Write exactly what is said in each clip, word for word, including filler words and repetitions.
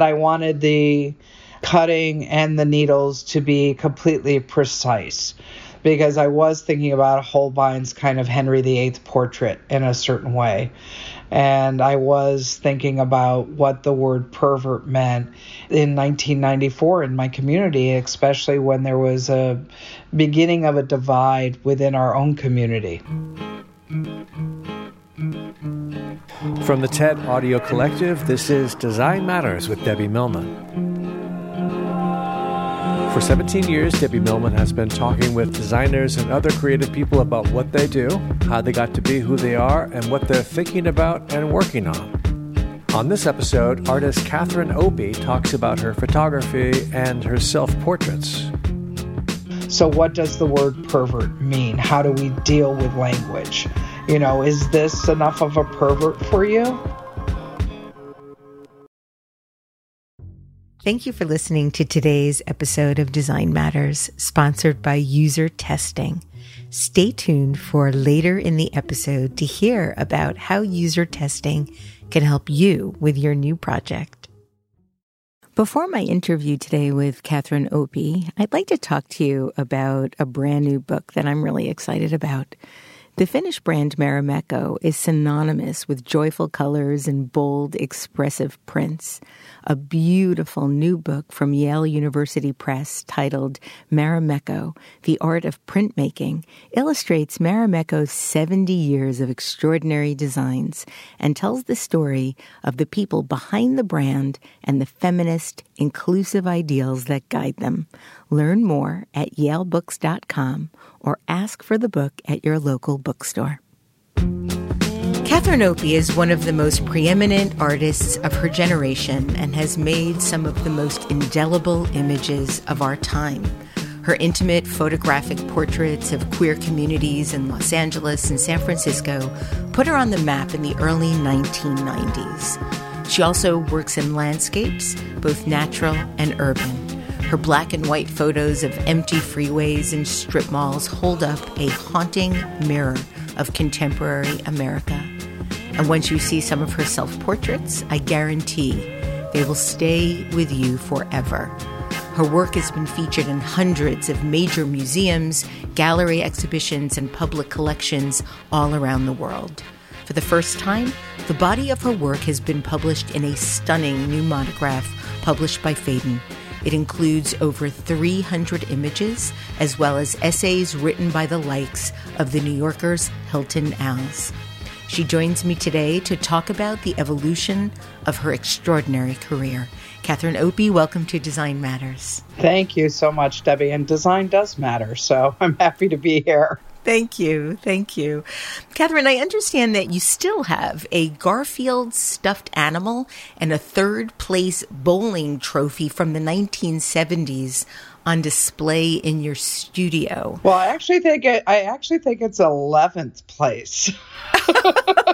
I wanted the cutting and the needles to be completely precise, because I was thinking about Holbein's kind of Henry the Eighth portrait in a certain way. And I was thinking about what the word pervert meant in nineteen ninety-four in my community, especially when there was a beginning of a divide within our own community. From the TED Audio Collective, this is Design Matters with Debbie Millman. For seventeen years, Debbie Millman has been talking with designers and other creative people about what they do, how they got to be who they are, and what they're thinking about and working on. On this episode, artist Catherine Opie talks about her photography and her self-portraits. So what does the word pervert mean? How do we deal with language? You know, is this enough of a pervert for you? Thank you for listening to today's episode of Design Matters, sponsored by User Testing. Stay tuned for later in the episode to hear about how User Testing can help you with your new project. Before my interview today with Catherine Opie, I'd like to talk to you about a brand new book that I'm really excited about. The Finnish brand Marimekko is synonymous with joyful colors and bold, expressive prints. A beautiful new book from Yale University Press titled Marimekko, The Art of Printmaking, illustrates Marimekko's seventy years of extraordinary designs and tells the story of the people behind the brand and the feminist, inclusive ideals that guide them. Learn more at yale books dot com or ask for the book at your local bookstore. Catherine Opie is one of the most preeminent artists of her generation and has made some of the most indelible images of our time. Her intimate photographic portraits of queer communities in Los Angeles and San Francisco put her on the map in the early nineteen nineties. She also works in landscapes, both natural and urban. Her black and white photos of empty freeways and strip malls hold up a haunting mirror of contemporary America. And once you see some of her self-portraits, I guarantee they will stay with you forever. Her work has been featured in hundreds of major museums, gallery exhibitions, and public collections all around the world. For the first time, the body of her work has been published in a stunning new monograph published by Phaidon. It includes over three hundred images, as well as essays written by the likes of The New Yorker's Hilton Als. She joins me today to talk about the evolution of her extraordinary career. Catherine Opie, welcome to Design Matters. Thank you so much, Debbie. And design does matter, so I'm happy to be here. Thank you. Thank you. Catherine, I understand that you still have a Garfield stuffed animal and a third place bowling trophy from the nineteen seventies on display in your studio. Well, I actually think it, I actually think it's eleventh place,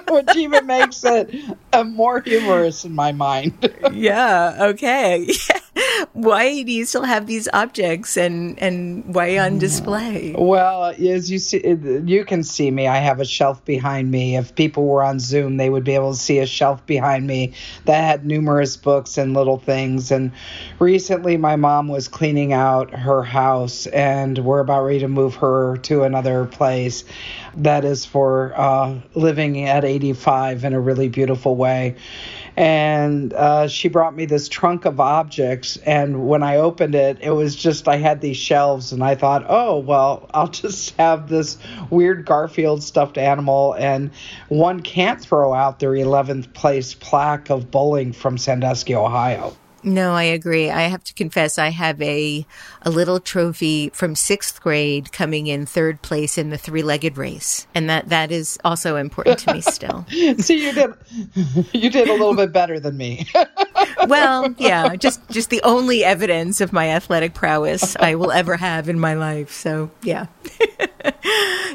which even makes it uh, more humorous in my mind. Yeah. Okay. Why do you still have these objects and, and why on display? Well, as you see, you can see me. I have a shelf behind me. If people were on Zoom, they would be able to see a shelf behind me that had numerous books and little things. And recently, my mom was cleaning out her house, and we're about ready to move her to another place that is for uh, living at eighty-five in a really beautiful way. And uh, she brought me this trunk of objects. And when I opened it, it was just, I had these shelves and I thought, oh, well, I'll just have this weird Garfield stuffed animal. And one can't throw out their eleventh place plaque of bowling from Sandusky, Ohio. No, I agree. I have to confess, I have a a little trophy from sixth grade coming in third place in the three-legged race. And that, that is also important to me still. See, you did you did a little bit better than me. Well, yeah, just, just the only evidence of my athletic prowess I will ever have in my life. So, yeah.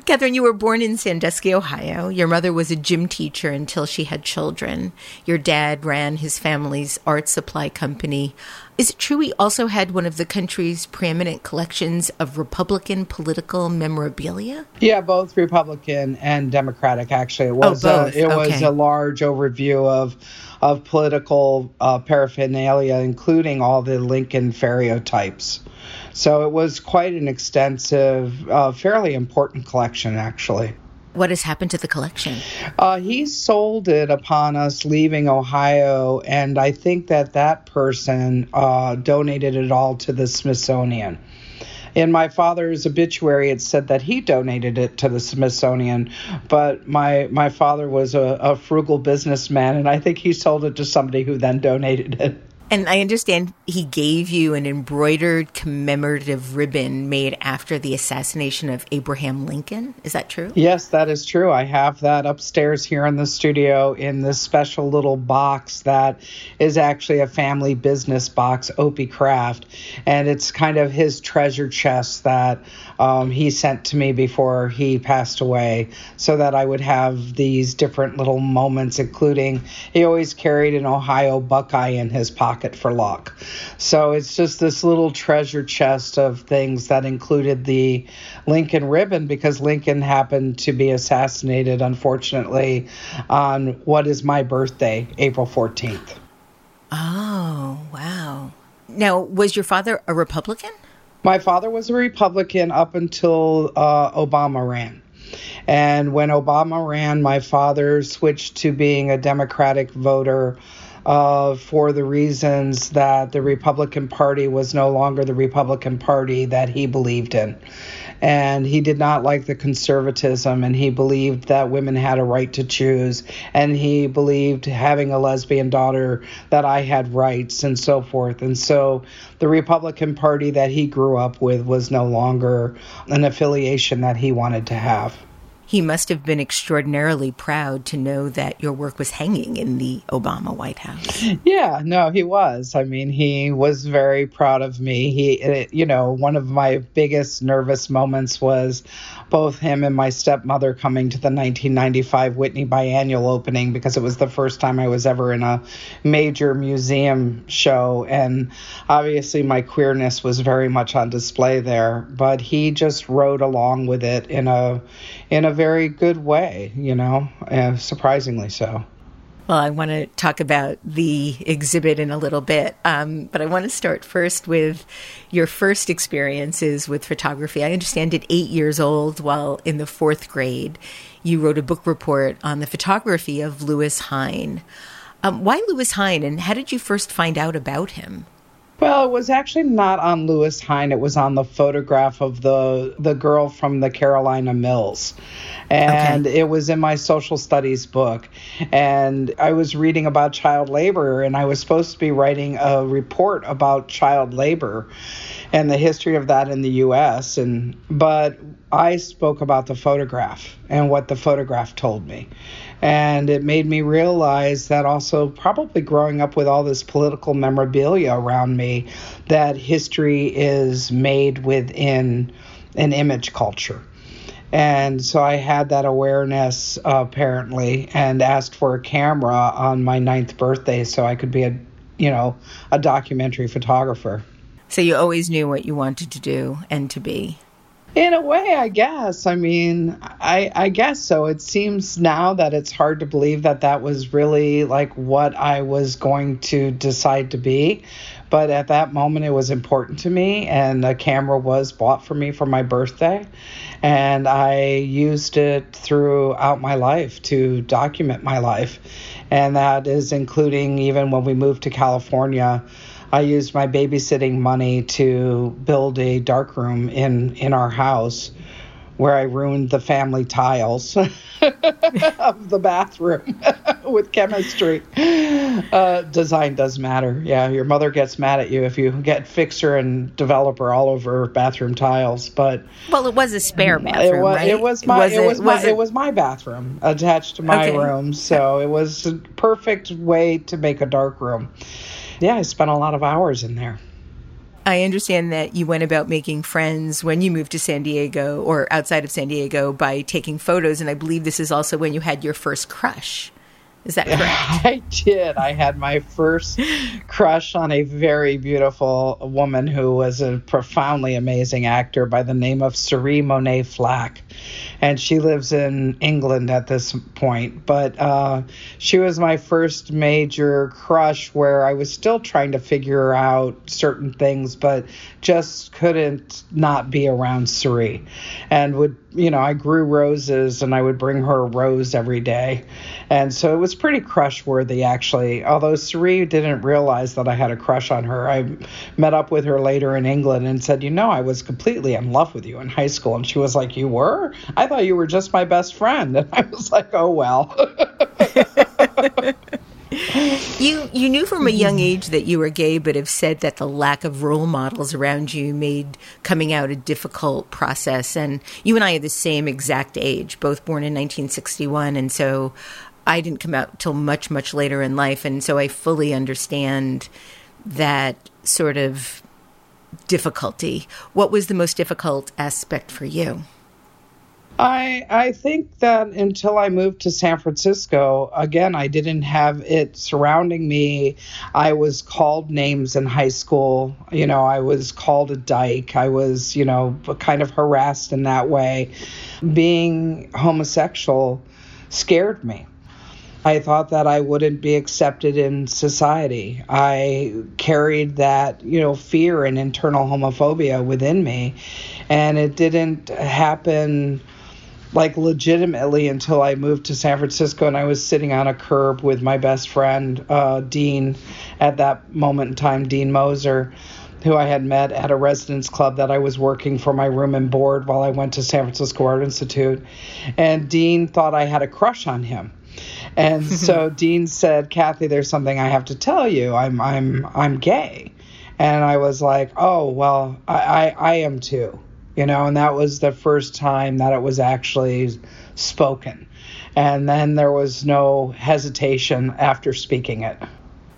Catherine, you were born in Sandusky, Ohio. Your mother was a gym teacher until she had children. Your dad ran his family's art supply company. Is it true he also had one of the country's preeminent collections of Republican political memorabilia? Yeah, both Republican and Democratic, actually. It was, oh, both. Uh, it okay. was a large overview of of political uh, paraphernalia, including all the Lincoln ferriotypes. So it was quite an extensive, uh, fairly important collection, actually. What has happened to the collection? Uh, he sold it upon us leaving Ohio, and I think that that person uh, donated it all to the Smithsonian. In my father's obituary, it said that he donated it to the Smithsonian, but my my father was a, a frugal businessman, and I think he sold it to somebody who then donated it. And I understand he gave you an embroidered commemorative ribbon made after the assassination of Abraham Lincoln. Is that true? Yes, that is true. I have that upstairs here in the studio in this special little box that is actually a family business box, Opie Craft. And it's kind of his treasure chest that um, he sent to me before he passed away, so that I would have these different little moments, including he always carried an Ohio Buckeye in his pocket. For luck. So it's just this little treasure chest of things that included the Lincoln ribbon, because Lincoln happened to be assassinated, unfortunately, on what is my birthday, April fourteenth. Oh, wow. Now, was your father a Republican? My father was a Republican up until uh, Obama ran. And when Obama ran, my father switched to being a Democratic voter Uh, for the reasons that the Republican Party was no longer the Republican Party that he believed in. And he did not like the conservatism, and he believed that women had a right to choose, and he believed, having a lesbian daughter, that I had rights and so forth. And so the Republican Party that he grew up with was no longer an affiliation that he wanted to have. He must have been extraordinarily proud to know that your work was hanging in the Obama White House. Yeah, no, he was. I mean, he was very proud of me. He, you know, one of my biggest nervous moments was both him and my stepmother coming to the nineteen ninety-five Whitney Biennial opening, because it was the first time I was ever in a major museum show. And obviously my queerness was very much on display there, but he just rode along with it in a, in a very good way, you know, uh, surprisingly so. Well, I want to talk about the exhibit in a little bit, um, but I want to start first with your first experiences with photography. I understand at eight years old, while in the fourth grade, you wrote a book report on the photography of Lewis Hine. Um, why Lewis Hine, and how did you first find out about him? Well, it was actually not on Lewis Hine. It was on the photograph of the the girl from the Carolina Mills. And okay. It was in my social studies book. And I was reading about child labor, and I was supposed to be writing a report about child labor and the history of that in the U S. And but I spoke about the photograph and what the photograph told me. And it made me realize that also, probably growing up with all this political memorabilia around me, that history is made within an image culture. And so I had that awareness, uh, apparently, and asked for a camera on my ninth birthday so I could be a, you know, a documentary photographer. So you always knew what you wanted to do and to be. In a way, I guess. I mean, I, I guess so. It seems now that it's hard to believe that that was really like what I was going to decide to be. But at that moment, it was important to me, and a camera was bought for me for my birthday. And I used it throughout my life to document my life. And that is including even when we moved to California. I used my babysitting money to build a darkroom in, in our house, where I ruined the family tiles of the bathroom with chemistry. Uh, design does matter. Yeah, your mother gets mad at you if you get fixer and developer all over bathroom tiles. But well, it was a spare bathroom, it was, right? It was my was it, it was, was my, it? It was my bathroom attached to my okay. room, so it was a perfect way to make a dark room. Yeah, I spent a lot of hours in there. I understand that you went about making friends when you moved to San Diego or outside of San Diego by taking photos, and I believe this is also when you had your first crush. Is that correct? I did. I had my first crush on a very beautiful woman who was a profoundly amazing actor by the name of Cerie Monet Flack. And she lives in England at this point. But uh, she was my first major crush where I was still trying to figure out certain things, but just couldn't not be around Cerie. And would, you know, I grew roses and I would bring her a rose every day. And so it was pretty crush worthy, actually. Although Cerie didn't realize that I had a crush on her. I met up with her later in England and said, you know, I was completely in love with you in high school. And she was like, you were? I thought you were just my best friend. And I was like, oh, well. you you knew from a young age that you were gay, but have said that the lack of role models around you made coming out a difficult process. And you and I are the same exact age, both born in nineteen sixty-one. And so I didn't come out till much, much later in life. And so I fully understand that sort of difficulty. What was the most difficult aspect for you? I I think that until I moved to San Francisco, again, I didn't have it surrounding me. I was called names in high school. You know, I was called a dyke. I was, you know, kind of harassed in that way. Being homosexual scared me. I thought that I wouldn't be accepted in society. I carried that, you know, fear and internal homophobia within me. And it didn't happen like legitimately until I moved to San Francisco and I was sitting on a curb with my best friend, uh, Dean, at that moment in time, Dean Moser, who I had met at a residence club that I was working for my room and board while I went to San Francisco Art Institute. And Dean thought I had a crush on him. And so Dean said, Kathy, there's something I have to tell you. I'm I'm I'm gay. And I was like, oh, well, I, I, I am too. You know, and that was the first time that it was actually spoken. And then there was no hesitation after speaking it.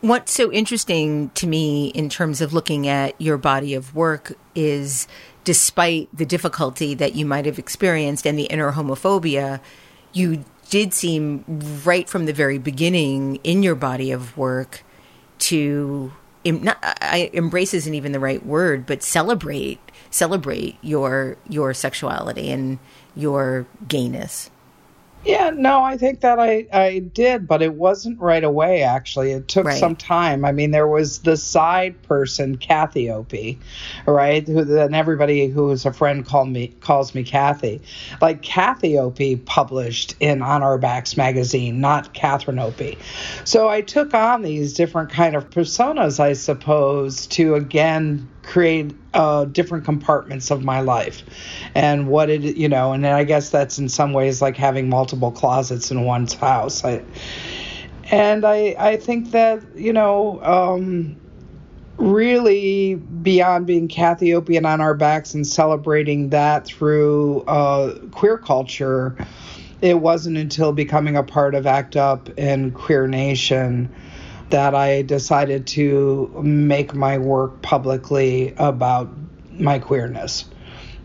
What's so interesting to me in terms of looking at your body of work is despite the difficulty that you might have experienced and the inner homophobia, you did seem right from the very beginning in your body of work to em- not, I, embrace isn't even the right word, but celebrate celebrate your your sexuality and your gayness. Yeah, no, I think that I, I did, but it wasn't right away, actually. It took right. some time. I mean, there was the side person, Cathy Opie, right? Who, then everybody who is a friend called me, calls me Cathy. Like, Cathy Opie published in On Our Backs magazine, not Catherine Opie. So I took on these different kind of personas, I suppose, to, again, create uh, different compartments of my life. And what it, you know, and I guess that's in some ways like having multiple closets in one's house. I, and I, I think that, you know, um, really beyond being Cathy Opie and On Our Backs and celebrating that through uh, queer culture, it wasn't until becoming a part of ACT UP and Queer Nation that I decided to make my work publicly about my queerness.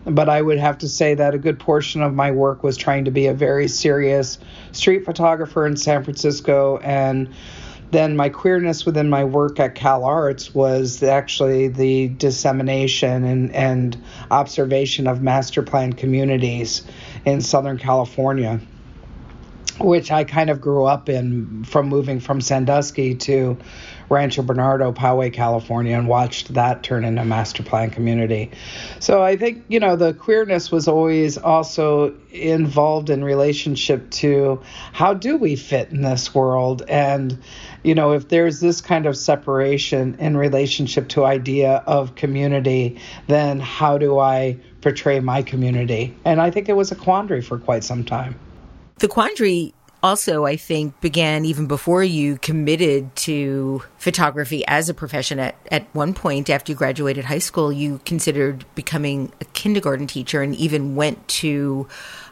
But I would have to say that a good portion of my work was trying to be a very serious street photographer in San Francisco. And then my queerness within my work at Cal Arts was actually the dissemination and, and observation of master planned communities in Southern California, which I kind of grew up in from moving from Sandusky to Rancho Bernardo, Poway, California, and watched that turn into a master plan community. So I think, you know, the queerness was always also involved in relationship to how do we fit in this world? And, you know, if there's this kind of separation in relationship to idea of community, then how do I portray my community? And I think it was a quandary for quite some time. The quandary also, I think, began even before you committed to photography as a profession. At, at one point, after you graduated high school, you considered becoming a kindergarten teacher and even went to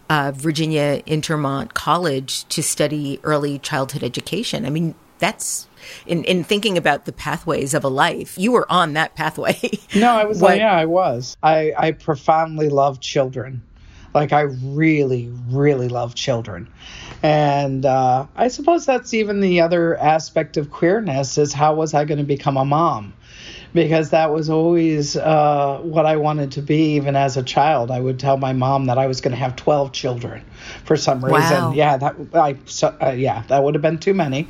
uh, Virginia Intermont College to study early childhood education. I mean, that's... In, in thinking about the pathways of a life, you were on that pathway. No, I was. What, yeah, I was. I, I profoundly love children. Like, I really, really love children. And uh, I suppose that's even the other aspect of queerness is how was I going to become a mom? Because that was always uh, what I wanted to be even as a child. I would tell my mom that I was going to have twelve children for some reason. Wow. Yeah, that I, so, uh, yeah, that would have been too many.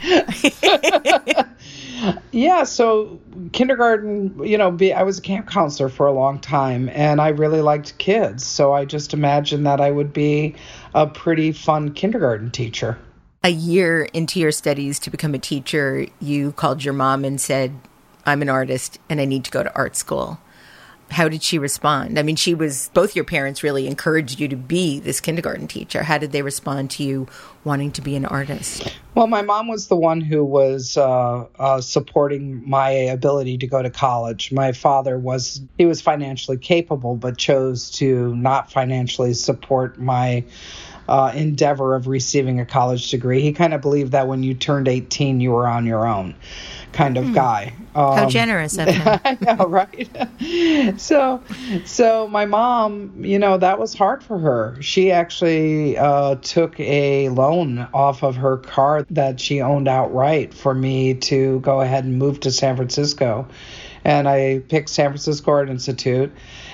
Yeah, so kindergarten, you know, be, I was a camp counselor for a long time, and I really liked kids. So I just imagined that I would be a pretty fun kindergarten teacher. A year into your studies to become a teacher, you called your mom and said, I'm an artist and I need to go to art school. How did she respond? I mean, she was, both your parents really encouraged you to be this kindergarten teacher. How did they respond to you wanting to be an artist? Well, my mom was the one who was uh, uh, supporting my ability to go to college. My father was, he was financially capable, but chose to not financially support my uh, endeavor of receiving a college degree. He kind of believed that when you turned eighteen, you were on your own. Kind of guy. Um, How generous of him. I know, right? so, so my mom, you know, that was hard for her. She actually uh, took a loan off of her car that she owned outright for me to go ahead and move to San Francisco. And I picked San Francisco Art Institute.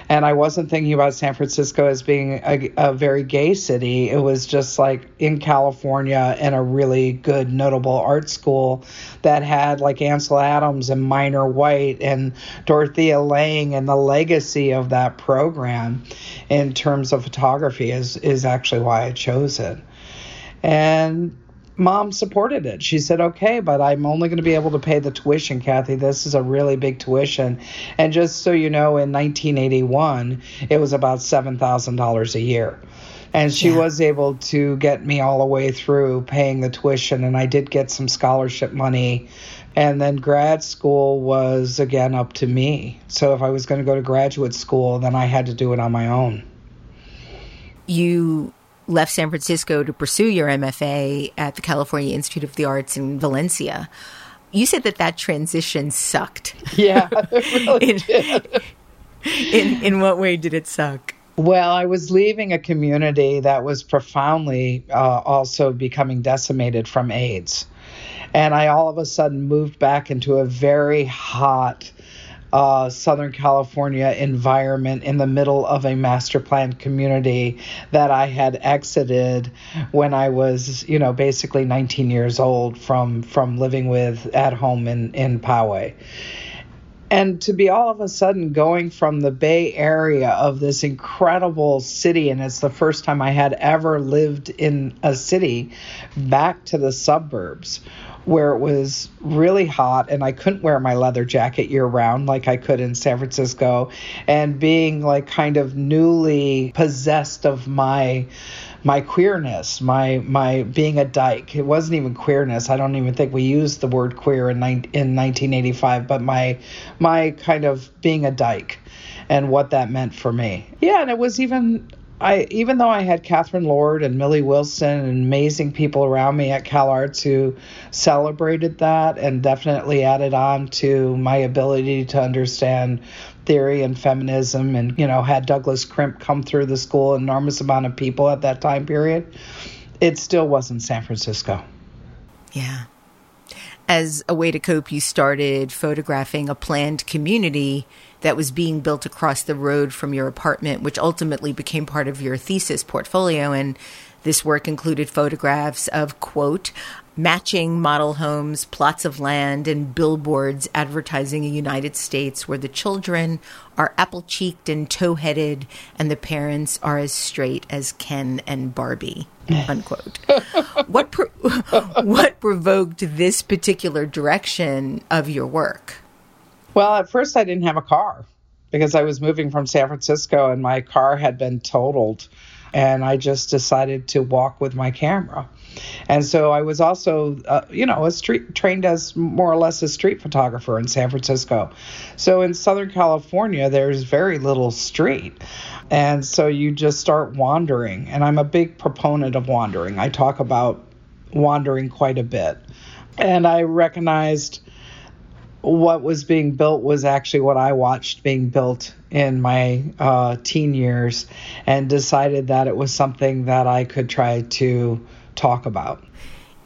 And I wasn't thinking about San Francisco as being a, a very gay city. It was just like in California and a really good, notable art school that had like Ansel Adams and Minor White and Dorothea Lange, and the legacy of that program in terms of photography is, is actually why I chose it. And Mom supported it. She said, okay, but I'm only going to be able to pay the tuition, Kathy. This is a really big tuition. And just so you know, in nineteen eighty-one, it was about seven thousand dollars a year. And she yeah. was able to get me all the way through paying the tuition. And I did get some scholarship money. And then grad school was, again, up to me. So if I was going to go to graduate school, then I had to do it on my own. You left San Francisco to pursue your M F A at the California Institute of the Arts in Valencia. You said that that transition sucked. Yeah, it really in, did. in, in what way did it suck? Well, I was leaving a community that was profoundly uh, also becoming decimated from AIDS. And I all of a sudden moved back into a very hot Uh, Southern California environment in the middle of a master planned community that I had exited when I was, you know, basically nineteen years old from from living with at home in, in Poway. And to be all of a sudden going from the Bay Area of this incredible city, and it's the first time I had ever lived in a city, back to the suburbs, where it was really hot and I couldn't wear my leather jacket year round like I could in San Francisco, and being like kind of newly possessed of my my queerness, my my being a dyke. It wasn't even queerness. I don't even think we used the word queer in in nineteen eighty-five, but my my kind of being a dyke and what that meant for me. Yeah, and it was even I, even though I had Catherine Lord and Millie Wilson and amazing people around me at CalArts who celebrated that and definitely added on to my ability to understand theory and feminism, and, you know, had Douglas Crimp come through the school, an enormous amount of people at that time period, it still wasn't San Francisco. Yeah. As a way to cope, you started photographing a planned community that was being built across the road from your apartment, which ultimately became part of your thesis portfolio. And this work included photographs of, quote, matching model homes, plots of land, and billboards advertising a United States where the children are apple-cheeked and tow-headed and the parents are as straight as Ken and Barbie, unquote. What pro- what provoked this particular direction of your work? Well, at first I didn't have a car because I was moving from San Francisco and my car had been totaled, and I just decided to walk with my camera. And so I was also, uh, you know, a street trained as more or less a street photographer in San Francisco. So in Southern California, there's very little street. And so you just start wandering. And I'm a big proponent of wandering. I talk about wandering quite a bit. And I recognized what was being built was actually what I watched being built in my uh, teen years, and decided that it was something that I could try to talk about.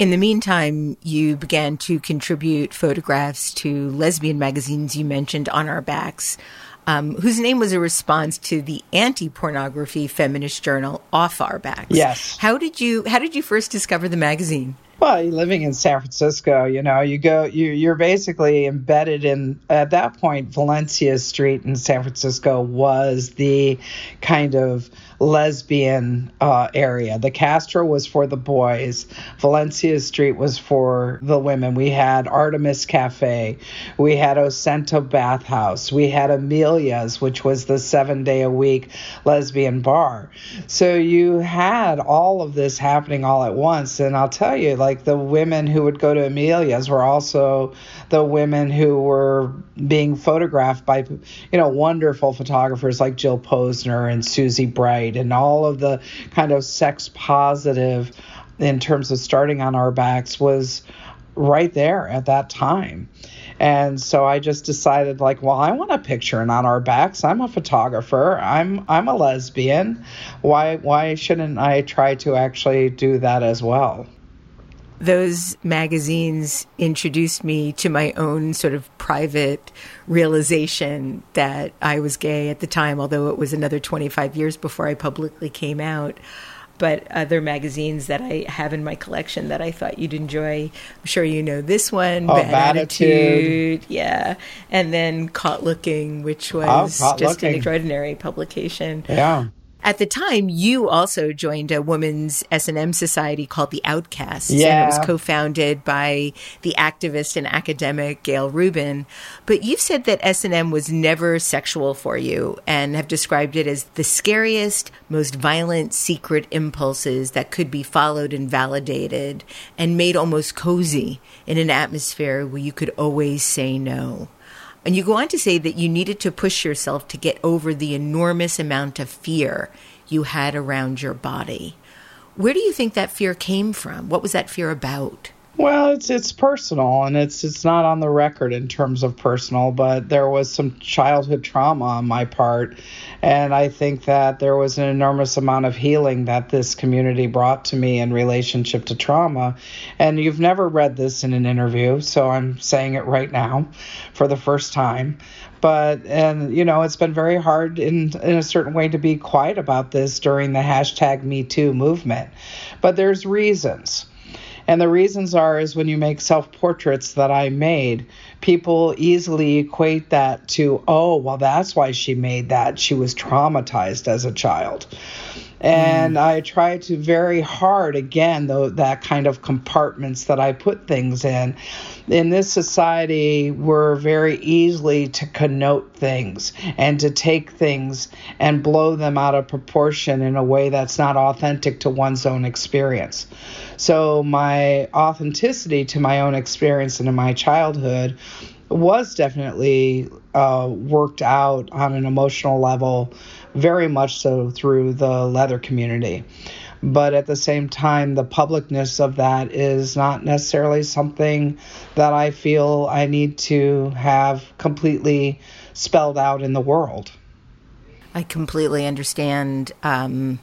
In the meantime, you began to contribute photographs to lesbian magazines you mentioned, On Our Backs, um, whose name was a response to the anti-pornography feminist journal, Off Our Backs. Yes. How did you How did you first discover the magazine? Well, living in San Francisco, you know, you go, you, you're basically embedded in, at that point, Valencia Street in San Francisco was the kind of lesbian uh, area. The Castro was for the boys. Valencia Street was for the women. We had Artemis Cafe. We had Ocento Bathhouse. We had Amelia's, which was the seven-day-a-week lesbian bar. So you had all of this happening all at once, and I'll tell you, like, the women who would go to Amelia's were also the women who were being photographed by, you know, wonderful photographers like Jill Posner and Susie Bright, and all of the kind of sex positive in terms of starting On Our Backs was right there at that time. And so I just decided, like, well, I want a picture in On Our Backs. I'm a photographer. I'm I'm a lesbian. Why why shouldn't I try to actually do that as well? Those magazines introduced me to my own sort of private realization that I was gay at the time, although it was another twenty-five years before I publicly came out. But other magazines that I have in my collection that I thought you'd enjoy, I'm sure you know this one, oh, Bad Attitude. Attitude. Yeah. And then Caught Looking, which was oh, just looking. an extraordinary publication. Yeah. At the time, you also joined a women's S and M society called The Outcasts, yeah. and it was co-founded by the activist and academic Gail Rubin. But you've said that S and M was never sexual for you and have described it as the scariest, most violent secret impulses that could be followed and validated and made almost cozy in an atmosphere where you could always say no. And you go on to say that you needed to push yourself to get over the enormous amount of fear you had around your body. Where do you think that fear came from? What was that fear about? Well, it's it's personal, and it's it's not on the record in terms of personal, but there was some childhood trauma on my part, and I think that there was an enormous amount of healing that this community brought to me in relationship to trauma. And you've never read this in an interview, so I'm saying it right now for the first time. But, and, you know, it's been very hard in, in a certain way to be quiet about this during the hashtag Me Too movement. But there's reasons. And the reasons are is when you make self-portraits that I made, people easily equate that to, oh, well, that's why she made that. She was traumatized as a child. And mm. I try to very hard, again, though, that kind of compartments that I put things in. In this society, we're very easily to connote things and to take things and blow them out of proportion in a way that's not authentic to one's own experience. So my authenticity to my own experience and in my childhood was definitely uh, worked out on an emotional level, very much so through the leather community. But at the same time, the publicness of that is not necessarily something that I feel I need to have completely spelled out in the world. I completely understand. Um,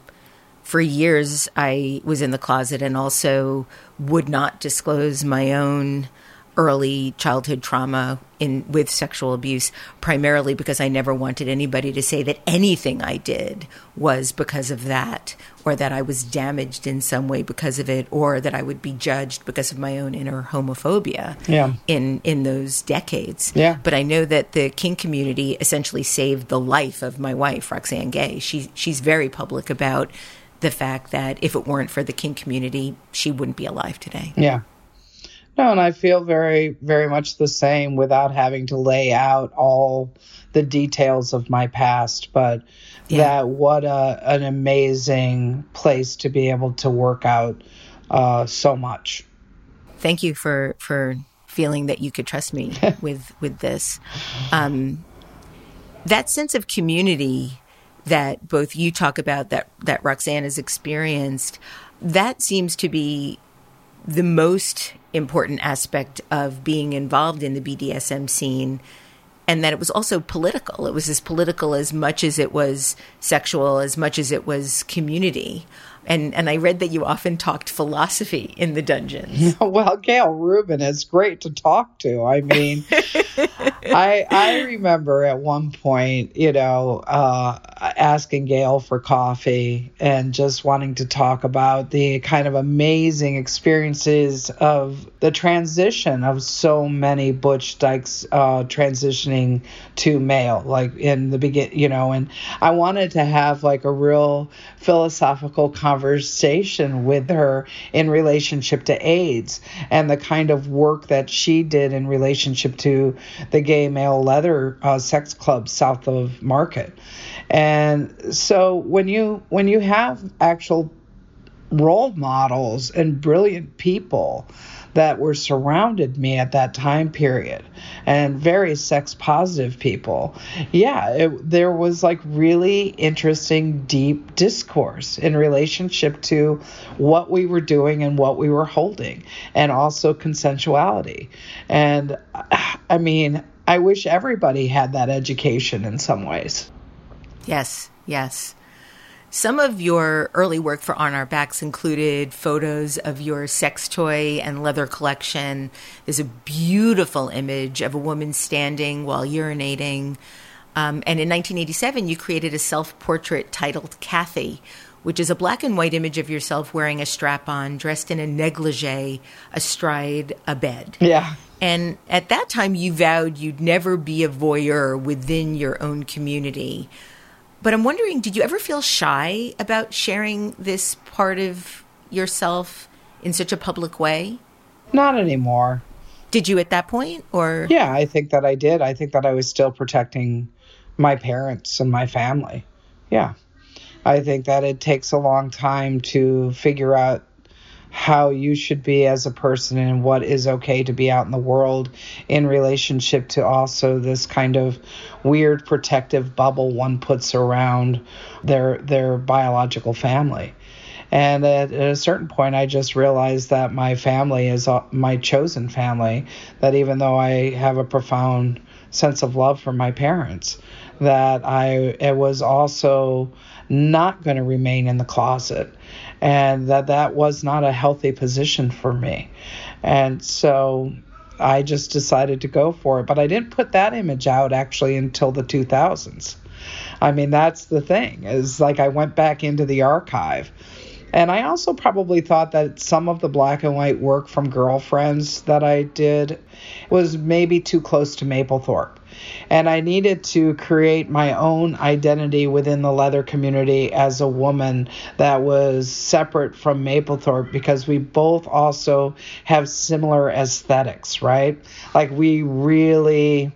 for years, I was in the closet and also would not disclose my own early childhood trauma in with sexual abuse, primarily because I never wanted anybody to say that anything I did was because of that, or that I was damaged in some way because of it, or that I would be judged because of my own inner homophobia yeah. in, in those decades. Yeah. But I know that the kink community essentially saved the life of my wife, Roxanne Gay. She, she's very public about the fact that if it weren't for the kink community, she wouldn't be alive today. Yeah. No, and I feel very, very much the same without having to lay out all the details of my past, but yeah. that what a, an amazing place to be able to work out uh, so much. Thank you for, for feeling that you could trust me with, with this. Um, that sense of community that both you talk about, that, that Roxanne has experienced, that seems to be the most important aspect of being involved in the B D S M scene, and that it was also political. It was as political as much as it was sexual, as much as it was community. And and I read that you often talked philosophy in the dungeons. Well, Gail Rubin is great to talk to. I mean, I I remember at one point, you know, uh, asking Gail for coffee and just wanting to talk about the kind of amazing experiences of the transition of so many Butch Dykes uh, transitioning to male, like in the beginning, you know, and I wanted to have like a real philosophical conversation. conversation with her in relationship to AIDS and the kind of work that she did in relationship to the gay male leather uh, sex club south of Market. And so when you when you have actual role models and brilliant people that were surrounded me at that time period and very sex positive people, yeah, it, there was like really interesting, deep discourse in relationship to what we were doing and what we were holding, and also consensuality. And I mean, I wish everybody had that education in some ways. Yes, yes. Some of your early work for On Our Backs included photos of your sex toy and leather collection. There's a beautiful image of a woman standing while urinating. Um, and in nineteen eighty-seven, you created a self-portrait titled Kathy, which is a black and white image of yourself wearing a strap-on, dressed in a negligee, astride a bed. Yeah. And at that time, you vowed you'd never be a voyeur within your own community. But I'm wondering, did you ever feel shy about sharing this part of yourself in such a public way? Not anymore. Did you at that point, or? Yeah, I think that I did. I think that I was still protecting my parents and my family. Yeah. I think that it takes a long time to figure out how you should be as a person and what is okay to be out in the world in relationship to also this kind of weird protective bubble one puts around their their biological family. And at a certain point, I just realized that my family is my chosen family, that even though I have a profound sense of love for my parents, that I it was also not going to remain in the closet. And that that was not a healthy position for me. And so I just decided to go for it. But I didn't put that image out actually until the two thousands. I mean, that's the thing, is like I went back into the archive. And I also probably thought that some of the black and white work from Girlfriends that I did was maybe too close to Mapplethorpe. And I needed to create my own identity within the leather community as a woman that was separate from Mapplethorpe, because we both also have similar aesthetics, right? Like we really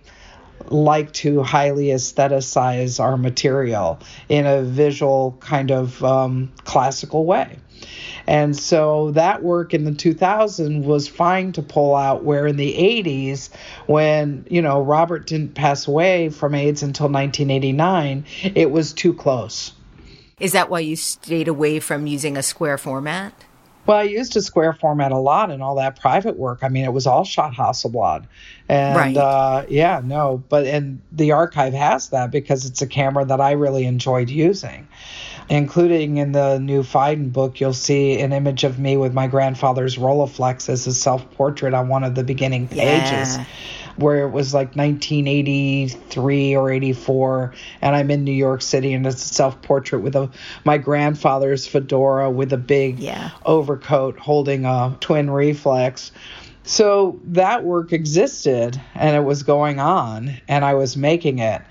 like to highly aestheticize our material in a visual kind of um, classical way. And so that work in the two thousands was fine to pull out, where in the eighties, when, you know, Robert didn't pass away from AIDS until nineteen eighty-nine, it was too close. Is that why you stayed away from using a square format? Well, I used a square format a lot in all that private work. I mean, it was all shot Hasselblad. And, right. uh, yeah, no, but and the archive has that because it's a camera that I really enjoyed using. Including in the new Phaidon book, you'll see an image of me with my grandfather's Rolleiflex as a self-portrait on one of the beginning pages, yeah. Where it was like nineteen eighty-three or eighty-four, and I'm in New York City, and it's a self-portrait with a, my grandfather's fedora with a big yeah. overcoat holding a twin reflex. So that work existed, and it was going on, and I was making it.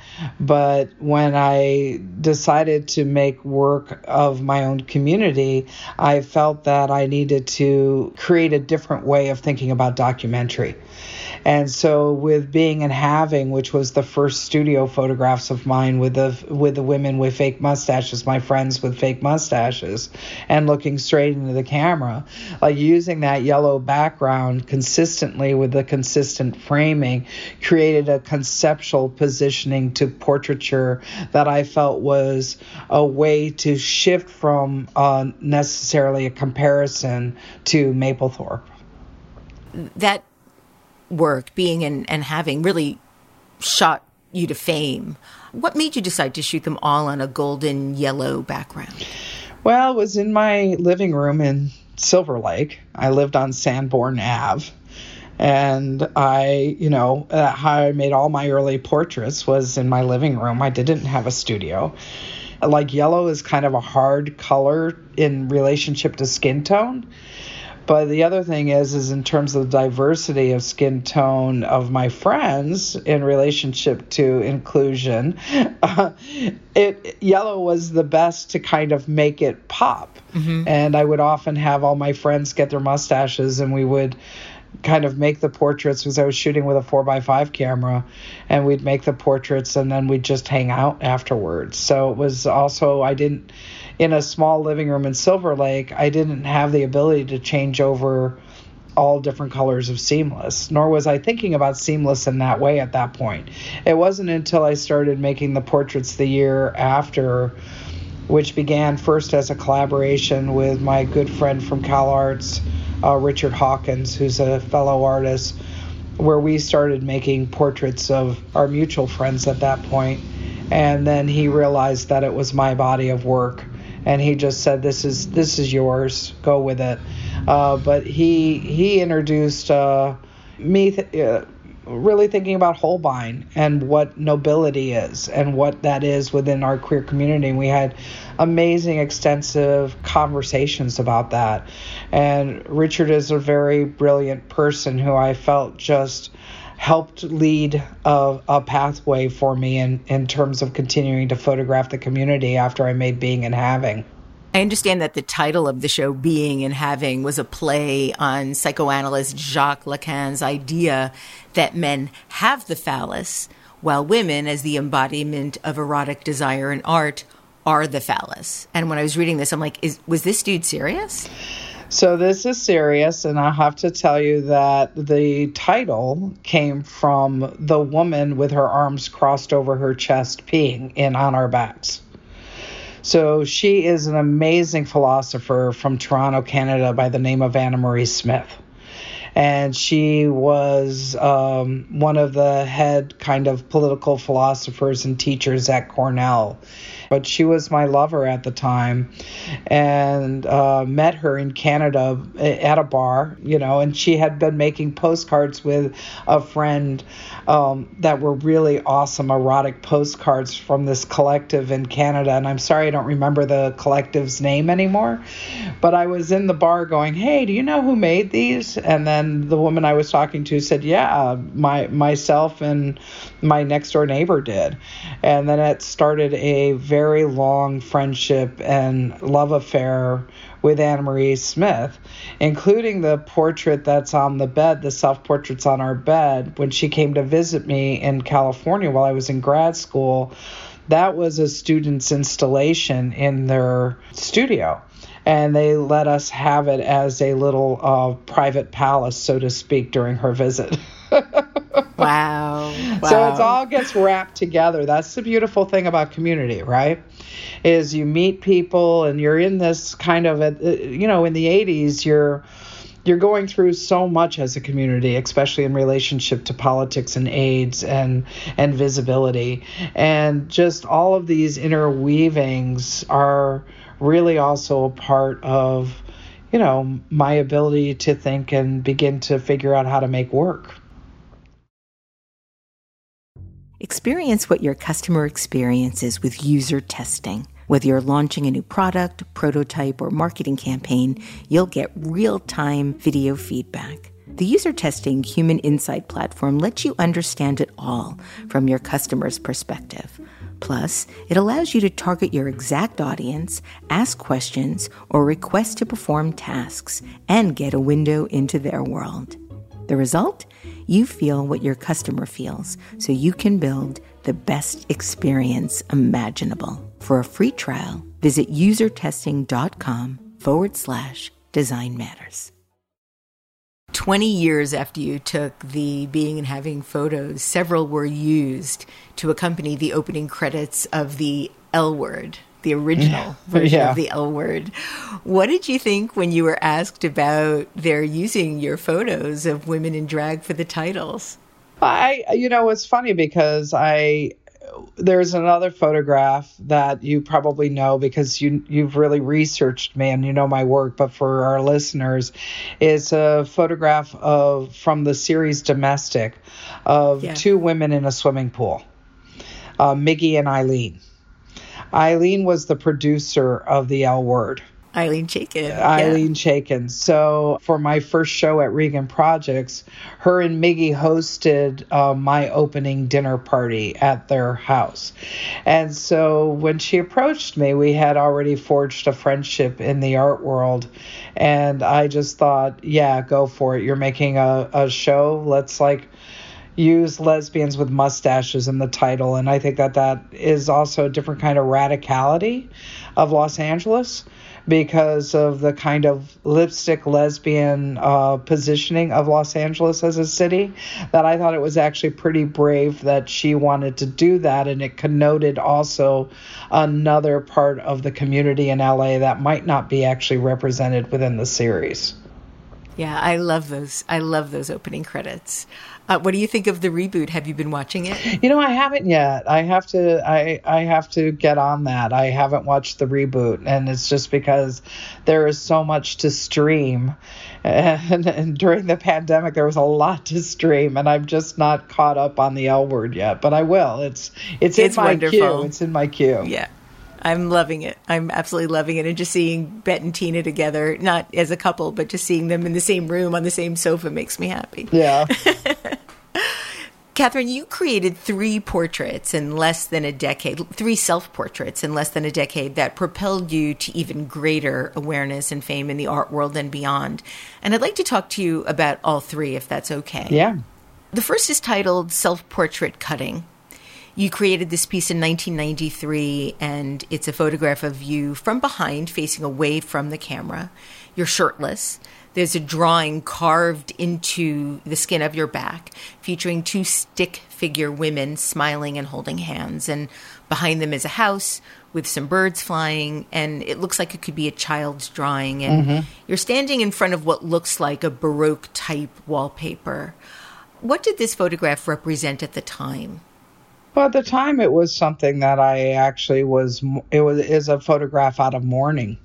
But when I decided to make work of my own community, I felt that I needed to create a different way of thinking about documentary. And so with Being and Having, which was the first studio photographs of mine with the with the women with fake mustaches, my friends with fake mustaches, and looking straight into the camera, uh, using that yellow background consistently with the consistent framing, created a conceptual positioning to portraiture that I felt was a way to shift from uh, necessarily a comparison to Mapplethorpe. That work, Being and, and Having, really shot you to fame. What made you decide to shoot them all on a golden yellow background? Well, it was in my living room in Silver Lake. I lived on Sanborn Avenue. And I, you know, uh, how I made all my early portraits was in my living room. I didn't have a studio. Like, yellow is kind of a hard color in relationship to skin tone. But the other thing is, is in terms of the diversity of skin tone of my friends in relationship to inclusion, uh, it yellow was the best to kind of make it pop. Mm-hmm. And I would often have all my friends get their mustaches, and we would kind of make the portraits, because I was shooting with a four by five camera, and we'd make the portraits and then we'd just hang out afterwards. So it was also, I didn't, in a small living room in Silver Lake, I didn't have the ability to change over all different colors of seamless, nor was I thinking about seamless in that way at that point. It wasn't until I started making the portraits the year after, which began first as a collaboration with my good friend from Cal Arts, Uh, Richard Hawkins, who's a fellow artist, where we started making portraits of our mutual friends at that point. And then he realized that it was my body of work, and he just said, this is this is yours, go with it. Uh, but he he introduced uh, me th- uh, really thinking about Holbein and what nobility is and what that is within our queer community. And we had amazing, extensive conversations about that. And Richard is a very brilliant person who I felt just helped lead a, a pathway for me in, in terms of continuing to photograph the community after I made Being and Having. I understand that the title of the show, Being and Having, was a play on psychoanalyst Jacques Lacan's idea that men have the phallus, while women, as the embodiment of erotic desire in art, are the phallus. And when I was reading this, I'm like, is, was this dude serious? So this is serious, and I have to tell you that the title came from the woman with her arms crossed over her chest peeing in On Our Backs. So she is an amazing philosopher from Toronto, Canada, by the name of Anna Marie Smith. And she was um, one of the head kind of political philosophers and teachers at Cornell. But she was my lover at the time, and uh, met her in Canada at a bar, you know, and she had been making postcards with a friend um, that were really awesome erotic postcards from this collective in Canada. And I'm sorry, I don't remember the collective's name anymore, but I was in the bar going, hey, do you know who made these? And then the woman I was talking to said, yeah, my myself and my next door neighbor did. And then it started a very very long friendship and love affair with Anna Marie Smith, including the portrait that's on the bed, the self-portrait's on our bed, when she came to visit me in California while I was in grad school. That was a student's installation in their studio, and they let us have it as a little uh, private palace, so to speak, during her visit. Wow. Wow. So it all gets wrapped together. That's the beautiful thing about community, right? Is you meet people and you're in this kind of, a, you know, in the eighties, you're you're going through so much as a community, especially in relationship to politics and AIDS and, and visibility. And just all of these interweavings are really also a part of, you know, my ability to think and begin to figure out how to make work. Experience what your customer experiences with user testing. Whether you're launching a new product, prototype, or marketing campaign, you'll get real-time video feedback. The User Testing Human Insight platform lets you understand it all from your customer's perspective. Plus, it allows you to target your exact audience, ask questions, or request to perform tasks, and get a window into their world. The result? You feel what your customer feels, so you can build the best experience imaginable. For a free trial, visit usertesting.com forward slash design matters. twenty years after you took the Being and Having photos, several were used to accompany the opening credits of the L Word, the original yeah. version yeah. of the L Word. What did you think when you were asked about their using your photos of women in drag for the titles? I, you know, it's funny because I There's another photograph that you probably know because you, you've really researched me and you know my work, but for our listeners, it's a photograph of from the series Domestic of yeah. two women in a swimming pool, uh, Miggy and Eileen. Eileen was the producer of the L Word. Eileen Chaikin. Eileen yeah. Chaikin. So for my first show at Regan Projects, her and Miggy hosted uh, my opening dinner party at their house. And so when she approached me, we had already forged a friendship in the art world. And I just thought, yeah, go for it. You're making a, a show. Let's like use lesbians with mustaches in the title. And I think that that is also a different kind of radicality of Los Angeles, because of the kind of lipstick lesbian uh, positioning of Los Angeles as a city, that I thought it was actually pretty brave that she wanted to do that. And it connoted also another part of the community in L A that might not be actually represented within the series. Yeah, I love those. I love those opening credits. Uh, what do you think of the reboot? Have you been watching it? You know, I haven't yet. I have to I, I have to get on that. I haven't watched the reboot, and it's just because there is so much to stream. And, and during the pandemic, there was a lot to stream, and I'm just not caught up on the L Word yet, but I will. It's it's, it's in my wonderful. queue. It's in my queue. Yeah. I'm loving it. I'm absolutely loving it. And just seeing Bet and Tina together, not as a couple, but just seeing them in the same room on the same sofa makes me happy. Yeah. Catherine, you created three portraits in less than a decade, three self-portraits in less than a decade that propelled you to even greater awareness and fame in the art world and beyond. And I'd like to talk to you about all three, if that's okay. Yeah. The first is titled Self-Portrait Cutting. You created this piece in nineteen ninety-three, and it's a photograph of you from behind, facing away from the camera. You're shirtless. There's a drawing carved into the skin of your back, featuring two stick figure women smiling and holding hands. And behind them is a house with some birds flying, and it looks like it could be a child's drawing. And mm-hmm. you're standing in front of what looks like a Baroque-type wallpaper. What did this photograph represent at the time? Well, at the time, it was something that I actually was, it was is a photograph out of mourning.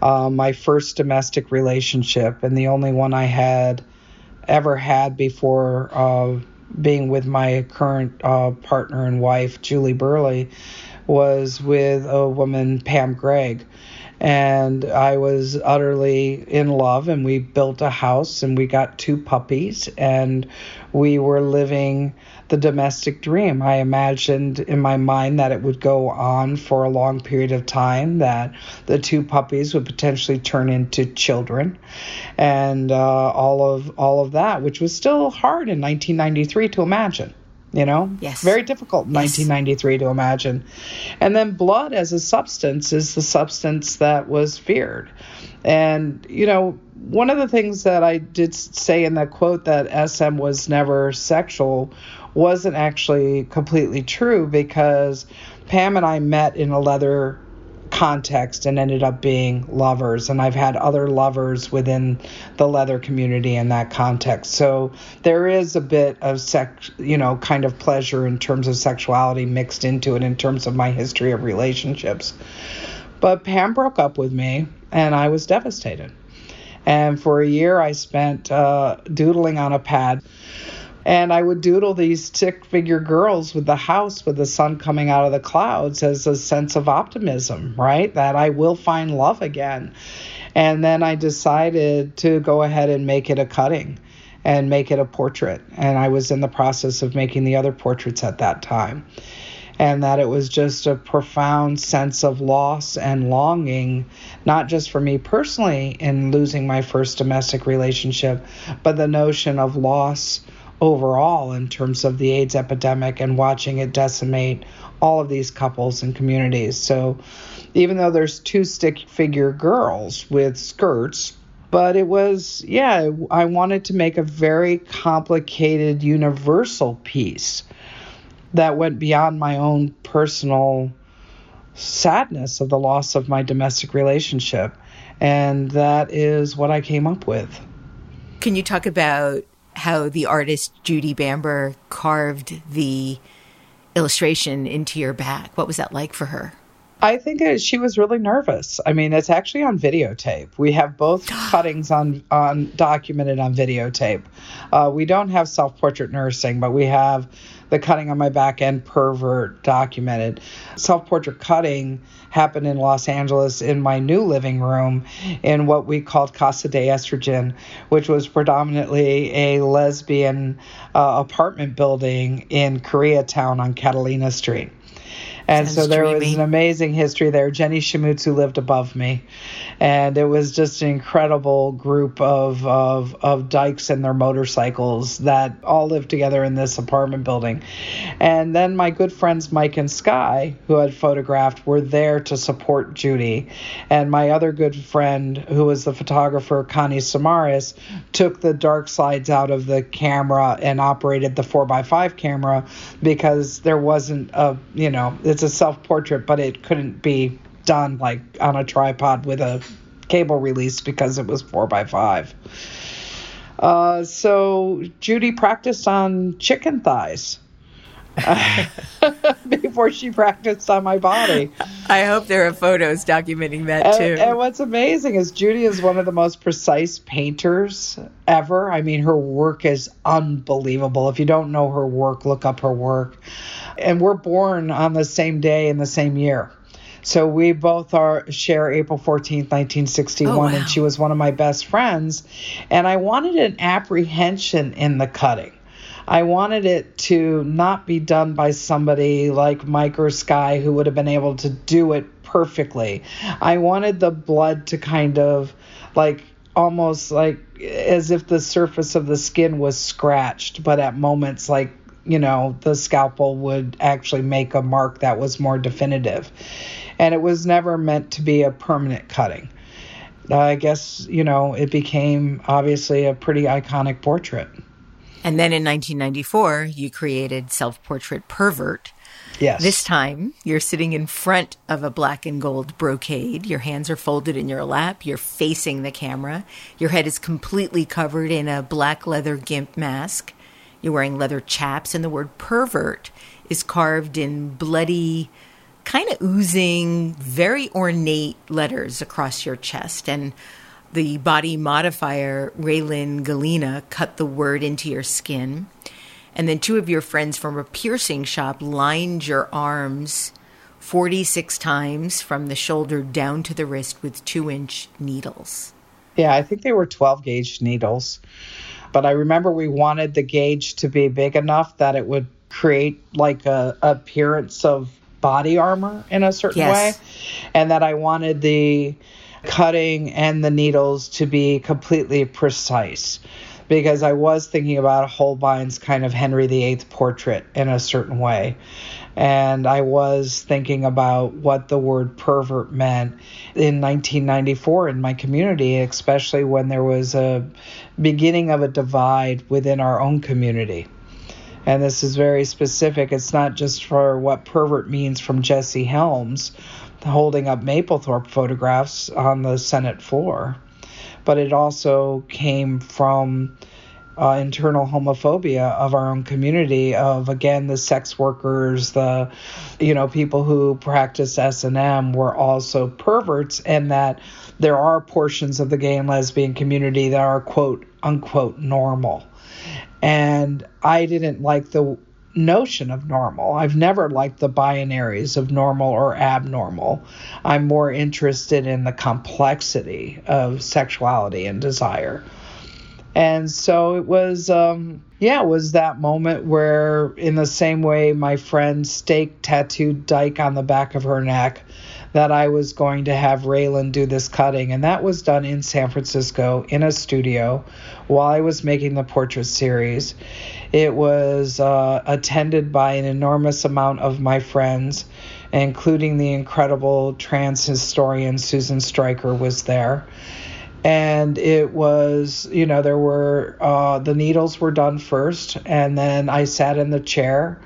Uh, my first domestic relationship, and the only one I had ever had before uh, being with my current uh, partner and wife, Julie Burley, was with a woman, Pam Gregg. And I was utterly in love, and we built a house, and we got two puppies, and we were living the domestic dream. I imagined in my mind that it would go on for a long period of time, that the two puppies would potentially turn into children, and uh, all of all of that, which was still hard in nineteen ninety-three to imagine. You know, yes. Very difficult in yes. nineteen ninety-three to imagine. And then blood as a substance is the substance that was feared. And, you know, one of the things that I did say in that quote that S M was never sexual wasn't actually completely true, because Pam and I met in a leather context and ended up being lovers, and I've had other lovers within the leather community in that context. So there is a bit of sex, you know, kind of pleasure in terms of sexuality mixed into it in terms of my history of relationships. But Pam broke up with me, and I was devastated. And for a year I spent uh, doodling on a pad. And I would doodle these stick-figure girls with the house with the sun coming out of the clouds as a sense of optimism, right? That I will find love again. And then I decided to go ahead and make it a cutting and make it a portrait. And I was in the process of making the other portraits at that time. And that it was just a profound sense of loss and longing, not just for me personally in losing my first domestic relationship, but the notion of loss overall in terms of the AIDS epidemic and watching it decimate all of these couples and communities. So even though there's two stick figure girls with skirts, but it was, yeah, I wanted to make a very complicated universal piece that went beyond my own personal sadness of the loss of my domestic relationship. And that is what I came up with. Can you talk about how the artist Judy Bamber carved the illustration into your back? What was that like for her? I think it, she was really nervous. I mean, it's actually on videotape. We have both cuttings on, on documented on videotape. Uh, we don't have self-portrait nursing, but we have the cutting on my back and pervert documented. Self-portrait cutting happened in Los Angeles in my new living room in what we called Casa de Estrogen, which was predominantly a lesbian uh, apartment building in Koreatown on Catalina Street. And Sounds so there dreamy. was an amazing history there. Jenny Shimutsu lived above me. And it was just an incredible group of, of of dykes and their motorcycles that all lived together in this apartment building. And then my good friends Mike and Sky, who I'd photographed, were there to support Judy. And my other good friend, who was the photographer, Connie Samaras, took the dark slides out of the camera and operated the four by five camera because there wasn't a, you know... It's a self-portrait, but it couldn't be done like on a tripod with a cable release because it was four by five. Uh, so Judy practiced on chicken thighs uh, before she practiced on my body. I hope there are photos documenting that too. And, and what's amazing is Judy is one of the most precise painters ever. I mean, her work is unbelievable. If you don't know her work, look up her work. And we're born on the same day in the same year. So we both are share April fourteenth, nineteen sixty-one, oh, wow. And she was one of my best friends. And I wanted an apprehension in the cutting. I wanted it to not be done by somebody like Mike or Sky who would have been able to do it perfectly. I wanted the blood to kind of like almost like as if the surface of the skin was scratched, but at moments like, you know, the scalpel would actually make a mark that was more definitive. And it was never meant to be a permanent cutting. I guess, you know, it became obviously a pretty iconic portrait. And then in nineteen ninety-four, you created Self-Portrait Pervert. Yes. This time, you're sitting in front of a black and gold brocade. Your hands are folded in your lap. You're facing the camera. Your head is completely covered in a black leather gimp mask. You're wearing leather chaps, and the word pervert is carved in bloody, kind of oozing, very ornate letters across your chest. And the body modifier, Raylin Galena, cut the word into your skin. And then two of your friends from a piercing shop lined your arms forty-six times from the shoulder down to the wrist with two-inch needles. Yeah, I think they were twelve-gauge needles. But I remember we wanted the gauge to be big enough that it would create like a appearance of body armor in a certain yes. way. And that I wanted the cutting and the needles to be completely precise because I was thinking about Holbein's kind of Henry the Eighth portrait in a certain way. And I was thinking about what the word pervert meant in nineteen ninety-four in my community, especially when there was a beginning of a divide within our own community. And this is very specific. It's not just for what pervert means from Jesse Helms holding up Mapplethorpe photographs on the Senate floor, but it also came from Uh, internal homophobia of our own community of, again, the sex workers, the, you know, people who practice S and M were also perverts, and that there are portions of the gay and lesbian community that are, quote, unquote, normal. And I didn't like the notion of normal. I've never liked the binaries of normal or abnormal. I'm more interested in the complexity of sexuality and desire. And so it was, um, yeah, it was that moment where in the same way my friend Steak tattooed Dyke on the back of her neck that I was going to have Raylin do this cutting. And that was done in San Francisco in a studio while I was making the portrait series. It was uh, attended by an enormous amount of my friends, including the incredible trans historian Susan Stryker was there. And it was, you know, there were, uh, the needles were done first, and then I sat in the chair,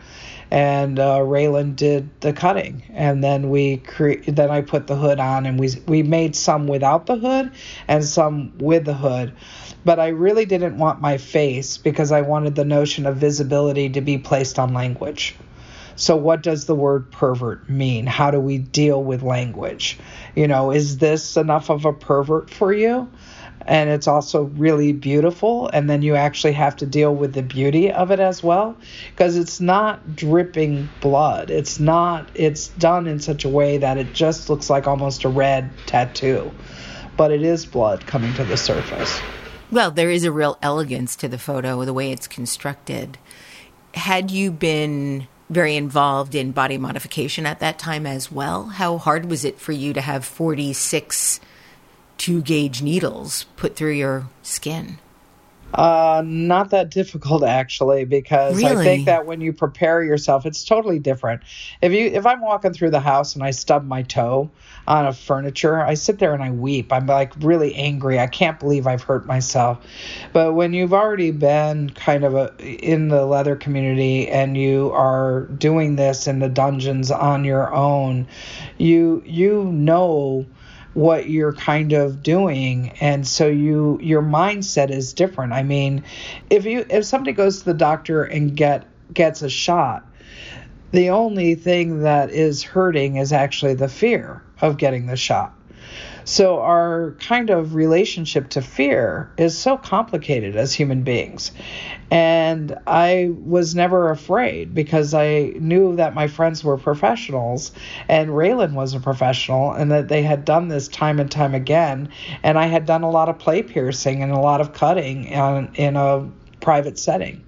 and uh, Raylin did the cutting. And then we, cre- then I put the hood on, and we we made some without the hood and some with the hood. But I really didn't want my face because I wanted the notion of visibility to be placed on language. So what does the word pervert mean? How do we deal with language? You know, is this enough of a pervert for you? And it's also really beautiful. And then you actually have to deal with the beauty of it as well, because it's not dripping blood. It's not, it's done in such a way that it just looks like almost a red tattoo, but it is blood coming to the surface. Well, there is a real elegance to the photo, the way it's constructed. Had you been very involved in body modification at that time as well? How hard was it for you to have forty-six two-gauge needles put through your skin? Uh, not that difficult, actually, because really? I think that when you prepare yourself, it's totally different. If you, if I'm walking through the house and I stub my toe on a furniture, I sit there and I weep. I'm like really angry. I can't believe I've hurt myself. But when you've already been kind of a, in the leather community and you are doing this in the dungeons on your own, you you know what you're kind of doing, and so you your mindset is different. I mean, if you if somebody goes to the doctor and get gets a shot, the only thing that is hurting is actually the fear of getting the shot. So our kind of relationship to fear is so complicated as human beings. And I was never afraid because I knew that my friends were professionals and Raylan was a professional and that they had done this time and time again. And I had done a lot of play piercing and a lot of cutting in, in a private setting.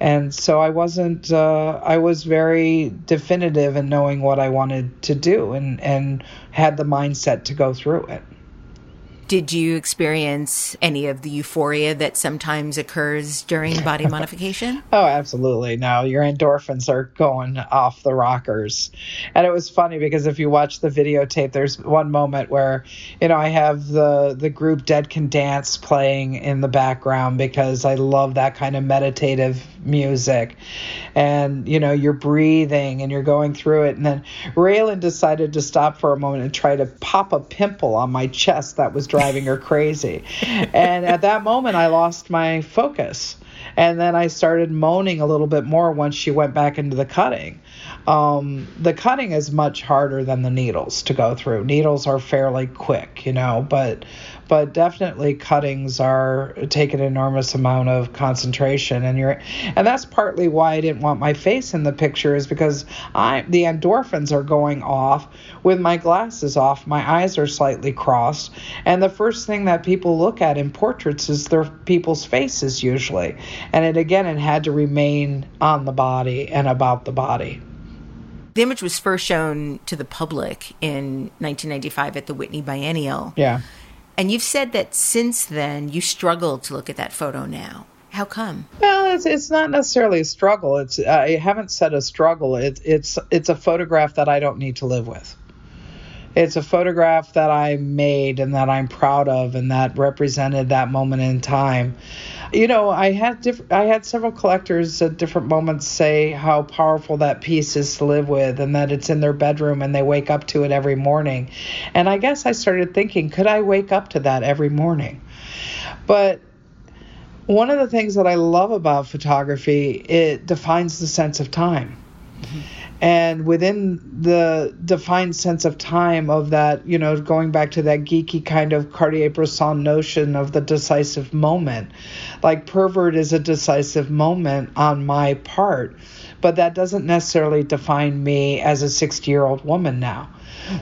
And so I wasn't, uh, I was very definitive in knowing what I wanted to do and, and had the mindset to go through it. Did you experience any of the euphoria that sometimes occurs during body modification? Oh, absolutely. No, your endorphins are going off the rockers. And it was funny because if you watch the videotape, there's one moment where, you know, I have the, the group Dead Can Dance playing in the background because I love that kind of meditative music. And, you know, you're breathing and you're going through it. And then Raylan decided to stop for a moment and try to pop a pimple on my chest that was driving driving her crazy. And at that moment, I lost my focus. And then I started moaning a little bit more once she went back into the cutting. Um, the cutting is much harder than the needles to go through. Needles are fairly quick, you know, but but definitely cuttings are take an enormous amount of concentration. And you're, and that's partly why I didn't want my face in the picture is because I the endorphins are going off with my glasses off. My eyes are slightly crossed. And the first thing that people look at in portraits is their people's faces usually. And it again, it had to remain on the body and about the body. The image was first shown to the public in nineteen ninety-five at the Whitney Biennial. Yeah. And you've said that since then you struggle to look at that photo now. How come? Well, it's, it's not necessarily a struggle. It's I haven't said a struggle. It, it's it's a photograph that I don't need to live with. It's a photograph that I made and that I'm proud of and that represented that moment in time. You know, I had diff- I had several collectors at different moments say how powerful that piece is to live with and that it's in their bedroom and they wake up to it every morning. And I guess I started thinking, could I wake up to that every morning? But one of the things that I love about photography, it defines the sense of time. Mm-hmm. And within the defined sense of time of that, you know, going back to that geeky kind of Cartier-Bresson notion of the decisive moment, like pervert is a decisive moment on my part, but that doesn't necessarily define me as a sixty-year-old woman now.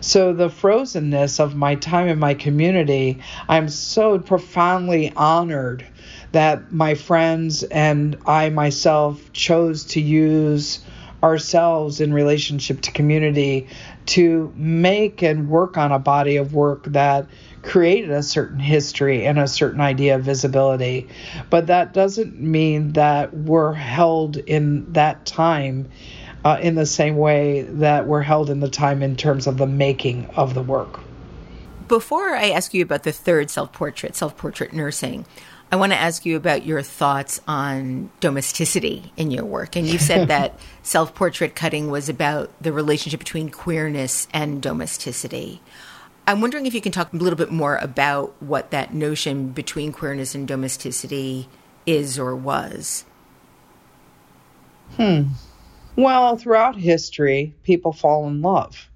So the frozenness of my time in my community, I'm so profoundly honored that my friends and I myself chose to use ourselves in relationship to community to make and work on a body of work that created a certain history and a certain idea of visibility. But that doesn't mean that we're held in that time uh, in the same way that we're held in the time in terms of the making of the work. Before I ask you about the third self-portrait, self-portrait nursing, I want to ask you about your thoughts on domesticity in your work. And you said that self-portrait cutting was about the relationship between queerness and domesticity. I'm wondering if you can talk a little bit more about what that notion between queerness and domesticity is or was. Hmm. Well, throughout history, people fall in love.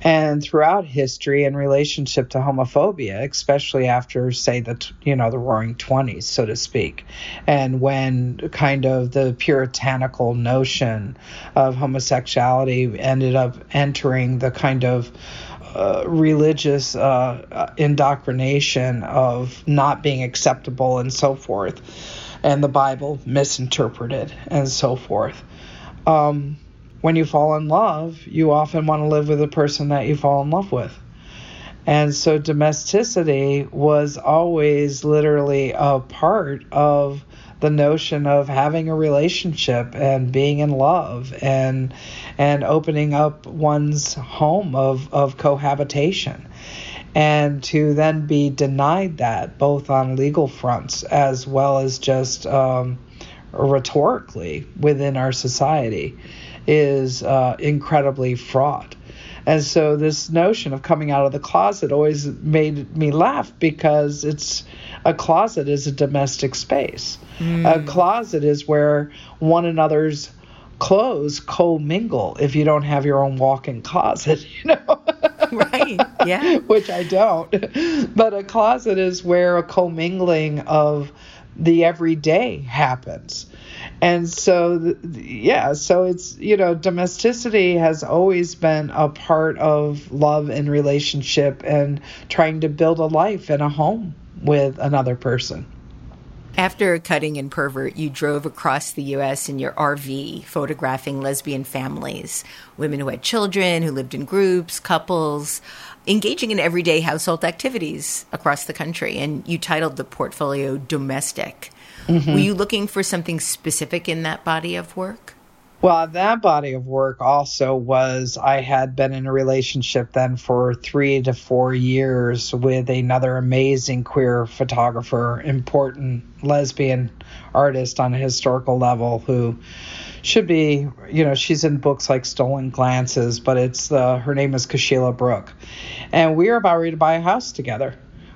And throughout history, in relationship to homophobia, especially after, say, the you know the Roaring Twenties, so to speak, and when kind of the puritanical notion of homosexuality ended up entering the kind of uh, religious uh, indoctrination of not being acceptable and so forth, and the Bible misinterpreted and so forth. Um, When you fall in love, you often want to live with the person that you fall in love with. And so domesticity was always literally a part of the notion of having a relationship and being in love and and opening up one's home of, of cohabitation. And to then be denied that, both on legal fronts as well as just um, rhetorically within our society, is uh, incredibly fraught. And so this notion of coming out of the closet always made me laugh, because it's a closet is a domestic space. Mm. A closet is where one another's clothes co-mingle if you don't have your own walk-in closet, you know? Right, yeah. Which I don't. But a closet is where a co-mingling of the everyday happens. And so, yeah, so it's, you know, domesticity has always been a part of love and relationship and trying to build a life and a home with another person. After Cutting and Pervert, you drove across the U S in your R V, photographing lesbian families, women who had children, who lived in groups, couples, engaging in everyday household activities across the country. And you titled the portfolio Domestic. Mm-hmm. Were you looking for something specific in that body of work? Well, that body of work also was, I had been in a relationship then for three to four years with another amazing queer photographer, important lesbian artist on a historical level who should be, you know, she's in books like Stolen Glances, but it's uh, her name is Kashila Brooke. And we were about ready to buy a house together.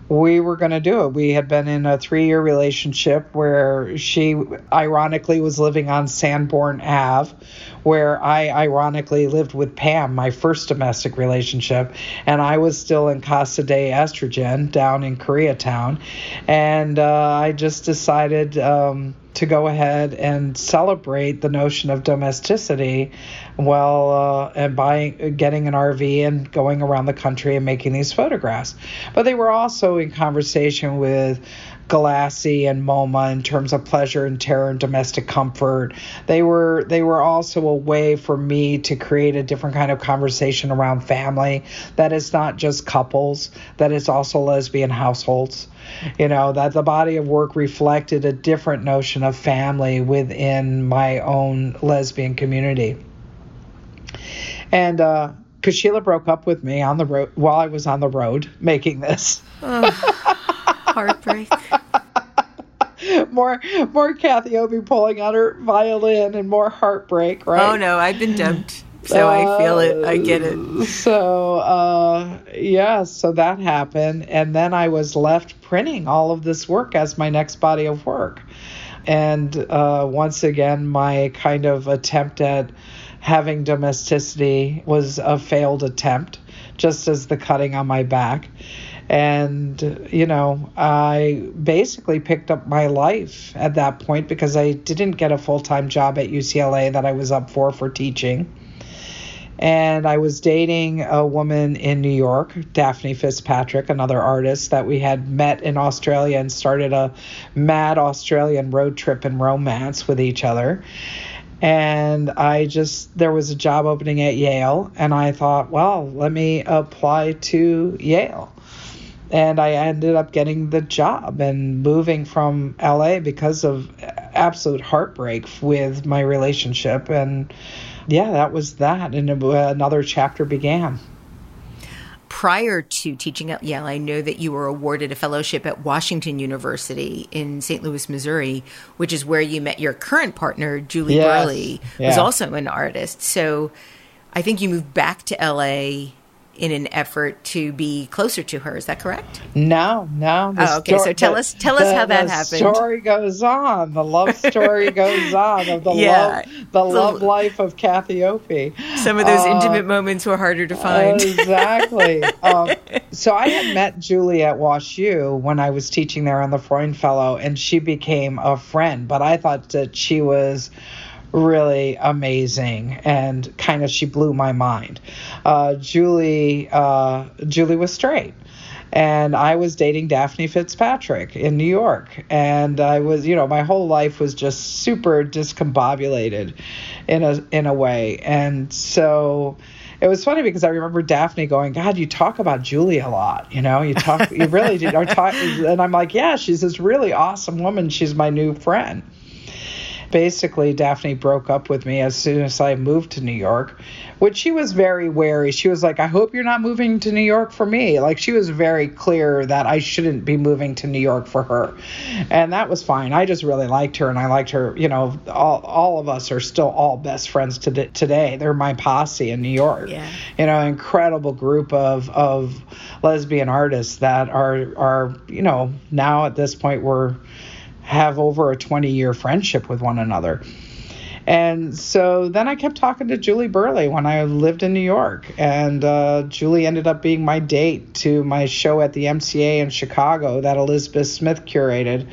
We were going to do it. We had been in a three-year relationship where she, ironically, was living on Sanborn Ave, where I, ironically, lived with Pam, my first domestic relationship, and I was still in Casa de Estrogen down in Koreatown, and uh, I just decided um, to go ahead and celebrate the notion of domesticity while uh, and buying, getting an R V and going around the country and making these photographs. But they were also in conversation with Galassi and MoMA in terms of pleasure and terror and domestic comfort. They were they were also a way for me to create a different kind of conversation around family, that it's not just couples, that it's also lesbian households. You know, that the body of work reflected a different notion of family within my own lesbian community. And uh, Kashila broke up with me on the road while I was on the road making this. Oh, heartbreak. More, more Cathy Opie pulling out her violin and more heartbreak, right? Oh no, I've been dumped. So I feel it. I get it. So, uh, yeah, so that happened. And then I was left printing all of this work as my next body of work. And uh, once again, my kind of attempt at having domesticity was a failed attempt, just as the cutting on my back. And, you know, I basically picked up my life at that point because I didn't get a full-time job at U C L A that I was up for for teaching. And I was dating a woman in New York, Daphne Fitzpatrick, another artist that we had met in Australia and started a mad Australian road trip and romance with each other. And I just, there was a job opening at Yale, and I thought, well, let me apply to Yale. And I ended up getting the job and moving from L A because of absolute heartbreak with my relationship. And yeah, that was that. And another chapter began. Prior to teaching at Yale, I know that you were awarded a fellowship at Washington University in Saint Louis, Missouri, which is where you met your current partner, Julie yes. Burley, who's yeah. also an artist. So I think you moved back to L A in an effort to be closer to her. Is that correct? No, no. Oh, okay. Sto- so tell the, us, tell us the, how that the happened. The story goes on. The love story goes on of the yeah. love, the love life of Cathy Opie. Some of those uh, intimate moments were harder to find. Exactly. um, so I had met Julie at Wash U when I was teaching there on the Freund Fellow, and she became a friend. But I thought that she was really amazing, and kind of she blew my mind. Uh, Julie, uh, Julie was straight, and I was dating Daphne Fitzpatrick in New York, and I was, you know, my whole life was just super discombobulated, in a in a way, and so it was funny because I remember Daphne going, "God, you talk about Julie a lot, you know. You talk, you really do." And I'm like, "Yeah, she's this really awesome woman. She's my new friend." Basically, Daphne broke up with me as soon as I moved to New York, which she was very wary. She was like, I hope you're not moving to New York for me. Like, she was very clear that I shouldn't be moving to New York for her. And that was fine. I just really liked her, and I liked her. You know, all, all of us are still all best friends to the, today. They're my posse in New York. Yeah. You know, incredible group of of lesbian artists that are are, you know, now at this point we're have over a twenty-year friendship with one another. And so then I kept talking to Julie Burleigh when I lived in New York. And uh, Julie ended up being my date to my show at the M C A in Chicago that Elizabeth Smith curated.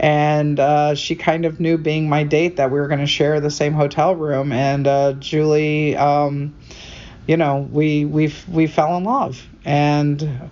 And uh, she kind of knew, being my date, that we were going to share the same hotel room. And uh, Julie, um, you know, we, we, we fell in love. And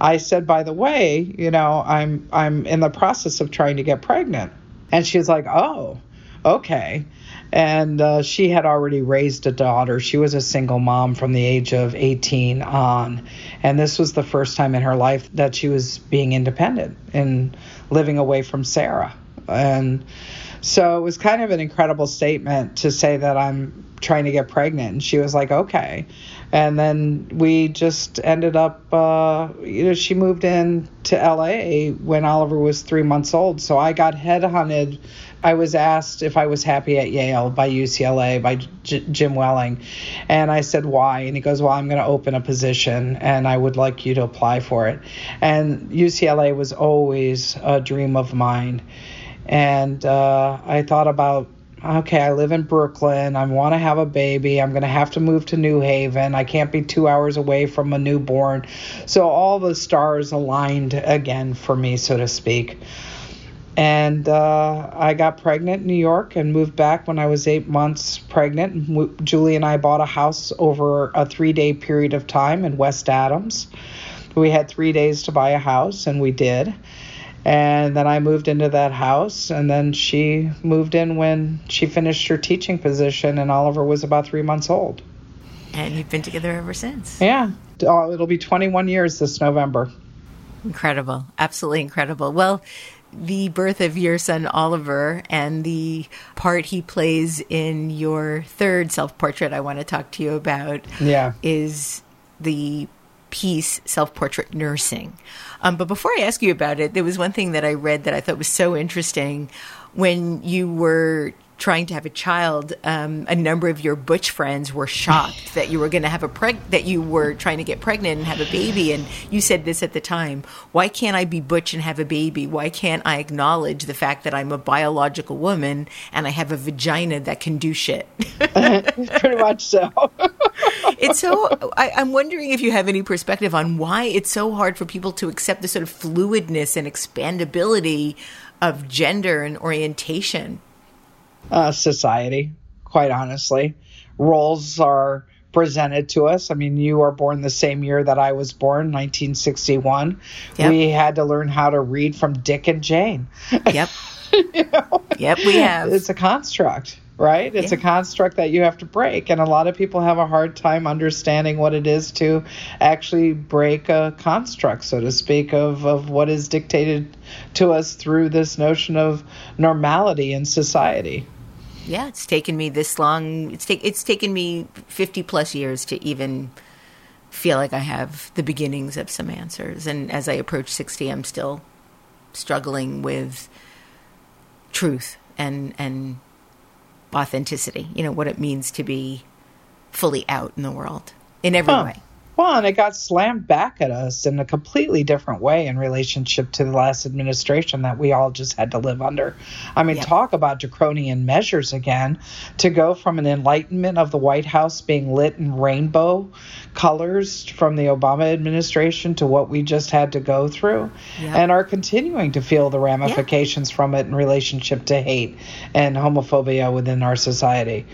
I said, by the way, you know, I'm I'm in the process of trying to get pregnant. And she was like, oh, okay. And uh, she had already raised a daughter. She was a single mom from the age of eighteen on. And this was the first time in her life that she was being independent and living away from Sarah. And so it was kind of an incredible statement to say that I'm trying to get pregnant. And she was like, okay. And then we just ended up, uh, you know, she moved in to L A when Oliver was three months old. So I got headhunted. I was asked if I was happy at Yale by U C L A, by J- Jim Welling. And I said, why? And he goes, well, I'm going to open a position and I would like you to apply for it. And U C L A was always a dream of mine. And uh, I thought about, okay, I live in Brooklyn. I want to have a baby. I'm going to have to move to New Haven. I can't be two hours away from a newborn. So all the stars aligned again for me, so to speak. And uh, I got pregnant in New York and moved back when I was eight months pregnant. Julie and I bought a house over a three-day period of time in West Adams. We had three days to buy a house, and we did. And then I moved into that house, and then she moved in when she finished her teaching position, and Oliver was about three months old. And you've been together ever since. Yeah. Oh, it'll be twenty-one years this November. Incredible. Absolutely incredible. Well, the birth of your son, Oliver, and the part he plays in your third self-portrait I want to talk to you about yeah. is the piece, Self-Portrait Nursing. Um, but before I ask you about it, there was one thing that I read that I thought was so interesting. When you were trying to have a child, um, a number of your butch friends were shocked that you were going to have a preg- that you were trying to get pregnant and have a baby. And you said this at the time: "Why can't I be butch and have a baby? Why can't I acknowledge the fact that I'm a biological woman and I have a vagina that can do shit?" Pretty much so. It's so, I, I'm wondering if you have any perspective on why it's so hard for people to accept the sort of fluidness and expandability of gender and orientation. Uh, society, quite honestly. Roles are presented to us. I mean, you are born the same year that I was born, nineteen sixty-one. Yep. We had to learn how to read from Dick and Jane. Yep. You know? Yep, we have. It's a construct. Right? It's yeah. a construct that you have to break. And a lot of people have a hard time understanding what it is to actually break a construct, so to speak, of, of what is dictated to us through this notion of normality in society. Yeah, it's taken me this long. It's, ta- it's taken me fifty plus years to even feel like I have the beginnings of some answers. And as I approach sixty, I'm still struggling with truth and and authenticity, you know, what it means to be fully out in the world in every oh, way. Well, and it got slammed back at us in a completely different way in relationship to the last administration that we all just had to live under. I mean, yeah. Talk about draconian measures again, to go from an enlightenment of the White House being lit in rainbow colors from the Obama administration to what we just had to go through, yeah. and are continuing to feel the ramifications yeah. from it in relationship to hate and homophobia within our society.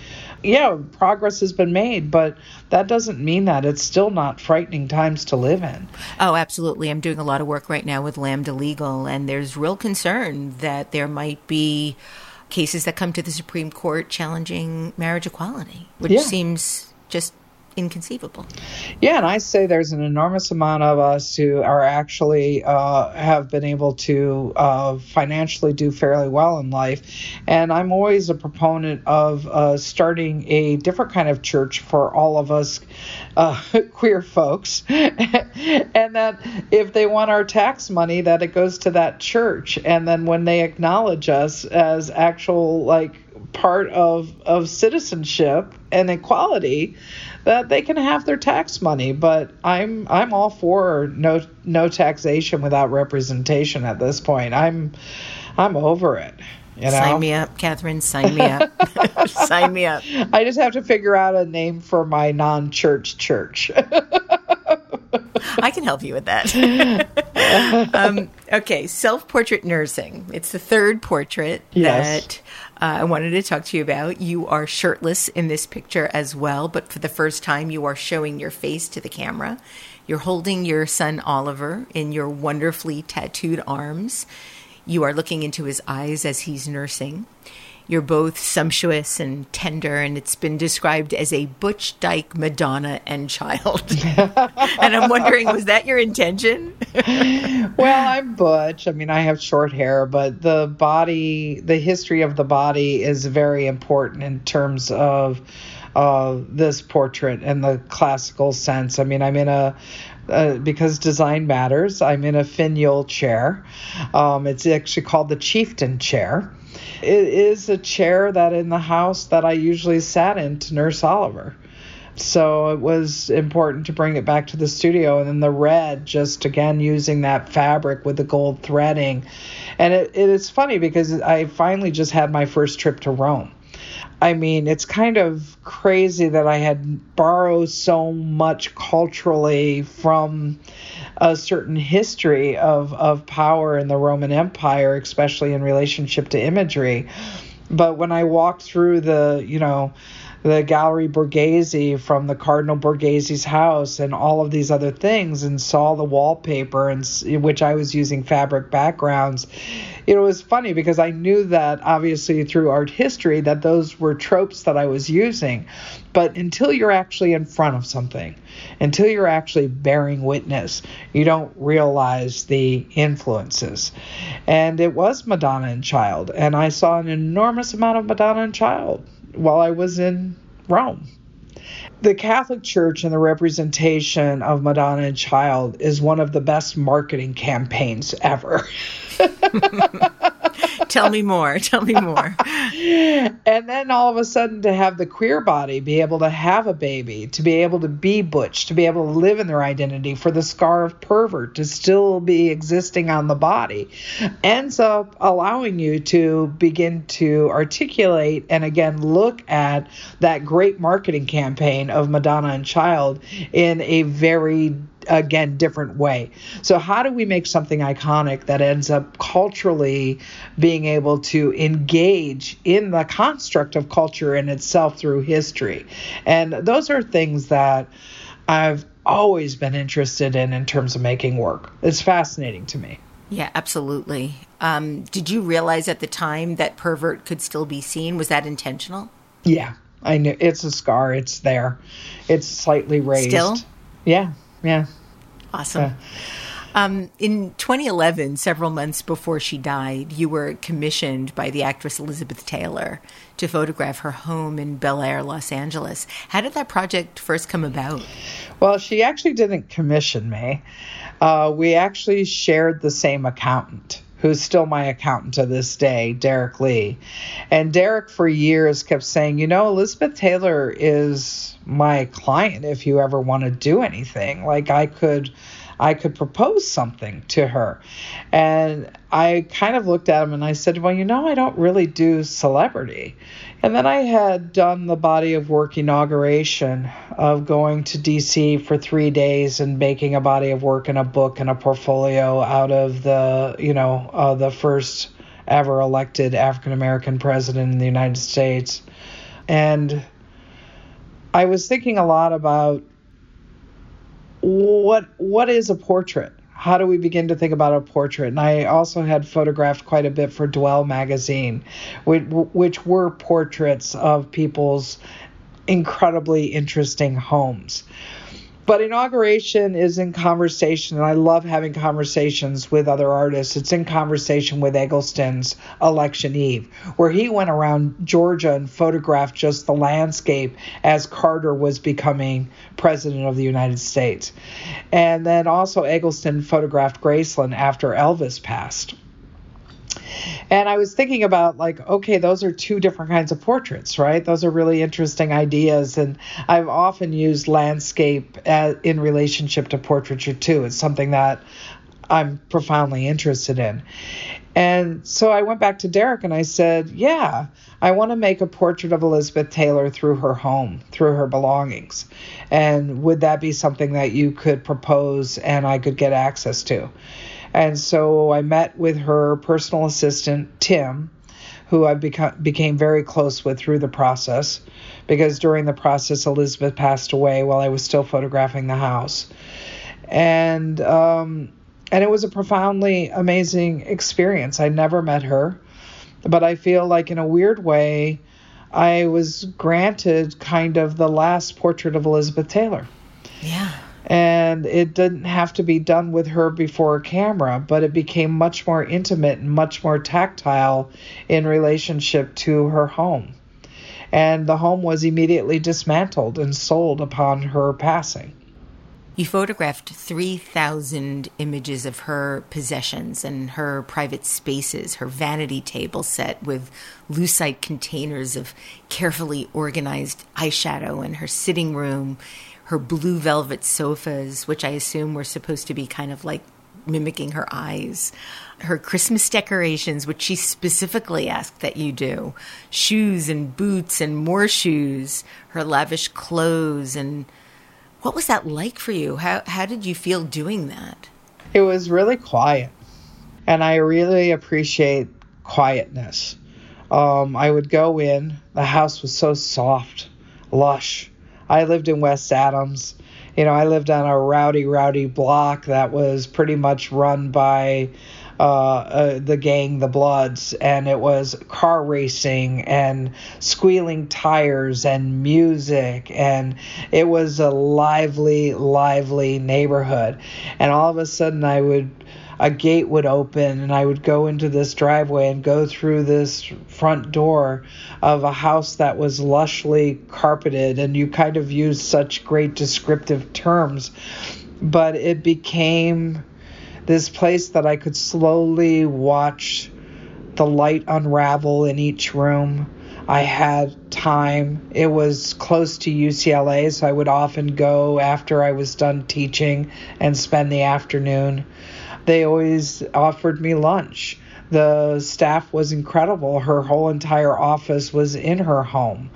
Yeah, progress has been made, but that doesn't mean that it's still not frightening times to live in. Oh, absolutely. I'm doing a lot of work right now with Lambda Legal, and there's real concern that there might be cases that come to the Supreme Court challenging marriage equality, which yeah. seems just inconceivable. Yeah, and I say there's an enormous amount of us who are actually uh, have been able to uh, financially do fairly well in life. And I'm always a proponent of uh, starting a different kind of church for all of us uh, queer folks. And that if they want our tax money, that it goes to that church. And then when they acknowledge us as actual, like, part of of citizenship and equality, that they can have their tax money. But I'm I'm all for no no taxation without representation at this point. I'm I'm over it. You know? Sign me up, Catherine. Sign me up. Sign me up. I just have to figure out a name for my non-church church. I can help you with that. um, okay, self-portrait nursing. It's the third portrait yes. that uh, I wanted to talk to you about. You are shirtless in this picture as well, but for the first time, you are showing your face to the camera. You're holding your son Oliver in your wonderfully tattooed arms. You are looking into his eyes as he's nursing. You're both sumptuous and tender, and it's been described as a Butch Dyke Madonna and child. And I'm wondering, was that your intention? Well, I'm Butch. I mean, I have short hair, but the body, the history of the body is very important in terms of uh, this portrait in the classical sense. I mean, I'm in a... Uh, because design matters, I'm in a finial chair. Um, it's actually called the chieftain chair. It is a chair that in the house that I usually sat in to nurse Oliver. So it was important to bring it back to the studio. And then the red, just again, using that fabric with the gold threading. And it, it is funny because I finally just had my first trip to Rome. I mean, it's kind of crazy that I had borrowed so much culturally from a certain history of, of power in the Roman Empire, especially in relationship to imagery. But when I walked through the, you know, the Gallery Borghese from the Cardinal Borghese's house and all of these other things and saw the wallpaper, and which I was using fabric backgrounds, it was funny because I knew that obviously through art history that those were tropes that I was using. But until you're actually in front of something, until you're actually bearing witness, you don't realize the influences. And it was Madonna and Child. And I saw an enormous amount of Madonna and Child while I was in Rome. The Catholic Church and the representation of Madonna and Child is one of the best marketing campaigns ever. Tell me more. Tell me more. And then all of a sudden to have the queer body be able to have a baby, to be able to be butch, to be able to live in their identity, for the scar of pervert to still be existing on the body, ends up allowing you to begin to articulate and again look at that great marketing campaign of Madonna and Child in a very again, different way. So how do we make something iconic that ends up culturally being able to engage in the construct of culture in itself through history? And those are things that I've always been interested in in terms of making work. It's fascinating to me. Yeah, absolutely. Um, did you realize at the time that pervert could still be seen? Was that intentional? Yeah, I knew. It's a scar. It's there. It's slightly raised. Still? Yeah. Yeah. Awesome. Yeah. Um, in twenty eleven, several months before she died, you were commissioned by the actress Elizabeth Taylor to photograph her home in Bel Air, Los Angeles. How did that project first come about? Well, she actually didn't commission me. Uh, we actually shared the same accountant who's still my accountant to this day, Derek Lee. And Derek for years kept saying, you know, Elizabeth Taylor is my client if you ever want to do anything. Like I could I could propose something to her. And I kind of looked at him and I said, well, you know, I don't really do celebrity. And then I had done the body of work inauguration of going to D C for three days and making a body of work and a book and a portfolio out of the, you know, uh, the first ever elected African-American president in the United States. And I was thinking a lot about What what is a portrait? How do we begin to think about a portrait? And I also had photographed quite a bit for Dwell magazine, which, which were portraits of people's incredibly interesting homes. But inauguration is in conversation, and I love having conversations with other artists. It's in conversation with Eggleston's Election Eve, where he went around Georgia and photographed just the landscape as Carter was becoming president of the United States. And then also Eggleston photographed Graceland after Elvis passed. And I was thinking about, like, okay, those are two different kinds of portraits, right? Those are really interesting ideas. And I've often used landscape as, in relationship to portraiture, too. It's something that I'm profoundly interested in. And so I went back to Derek and I said, yeah, I want to make a portrait of Elizabeth Taylor through her home, through her belongings. And would that be something that you could propose and I could get access to? And so I met with her personal assistant, Tim, who I become, became very close with through the process, because during the process, Elizabeth passed away while I was still photographing the house. And um, and it was a profoundly amazing experience. I never met her, but I feel like in a weird way, I was granted kind of the last portrait of Elizabeth Taylor. Yeah. And it didn't have to be done with her before a camera, but it became much more intimate and much more tactile in relationship to her home. And the home was immediately dismantled and sold upon her passing. You photographed three thousand images of her possessions and her private spaces, her vanity table set with lucite containers of carefully organized eyeshadow, and her sitting room, her blue velvet sofas, which I assume were supposed to be kind of like mimicking her eyes, her Christmas decorations, which she specifically asked that you do, shoes and boots and more shoes, her lavish clothes. And what was that like for you? How how did you feel doing that? It was really quiet, and I really appreciate quietness. Um, I would go in, the house was so soft, lush. I lived in West Adams. You know, I lived on a rowdy, rowdy block that was pretty much run by uh, uh, the gang, the Bloods, and it was car racing and squealing tires and music, and it was a lively, lively neighborhood. And all of a sudden, I would, a gate would open, and I would go into this driveway and go through this front door of a house that was lushly carpeted, and you kind of used such great descriptive terms, but it became this place that I could slowly watch the light unravel in each room. I had time. It was close to U C L A, so I would often go after I was done teaching and spend the afternoon. They always offered me lunch. The staff was incredible. Her whole entire office was in her home.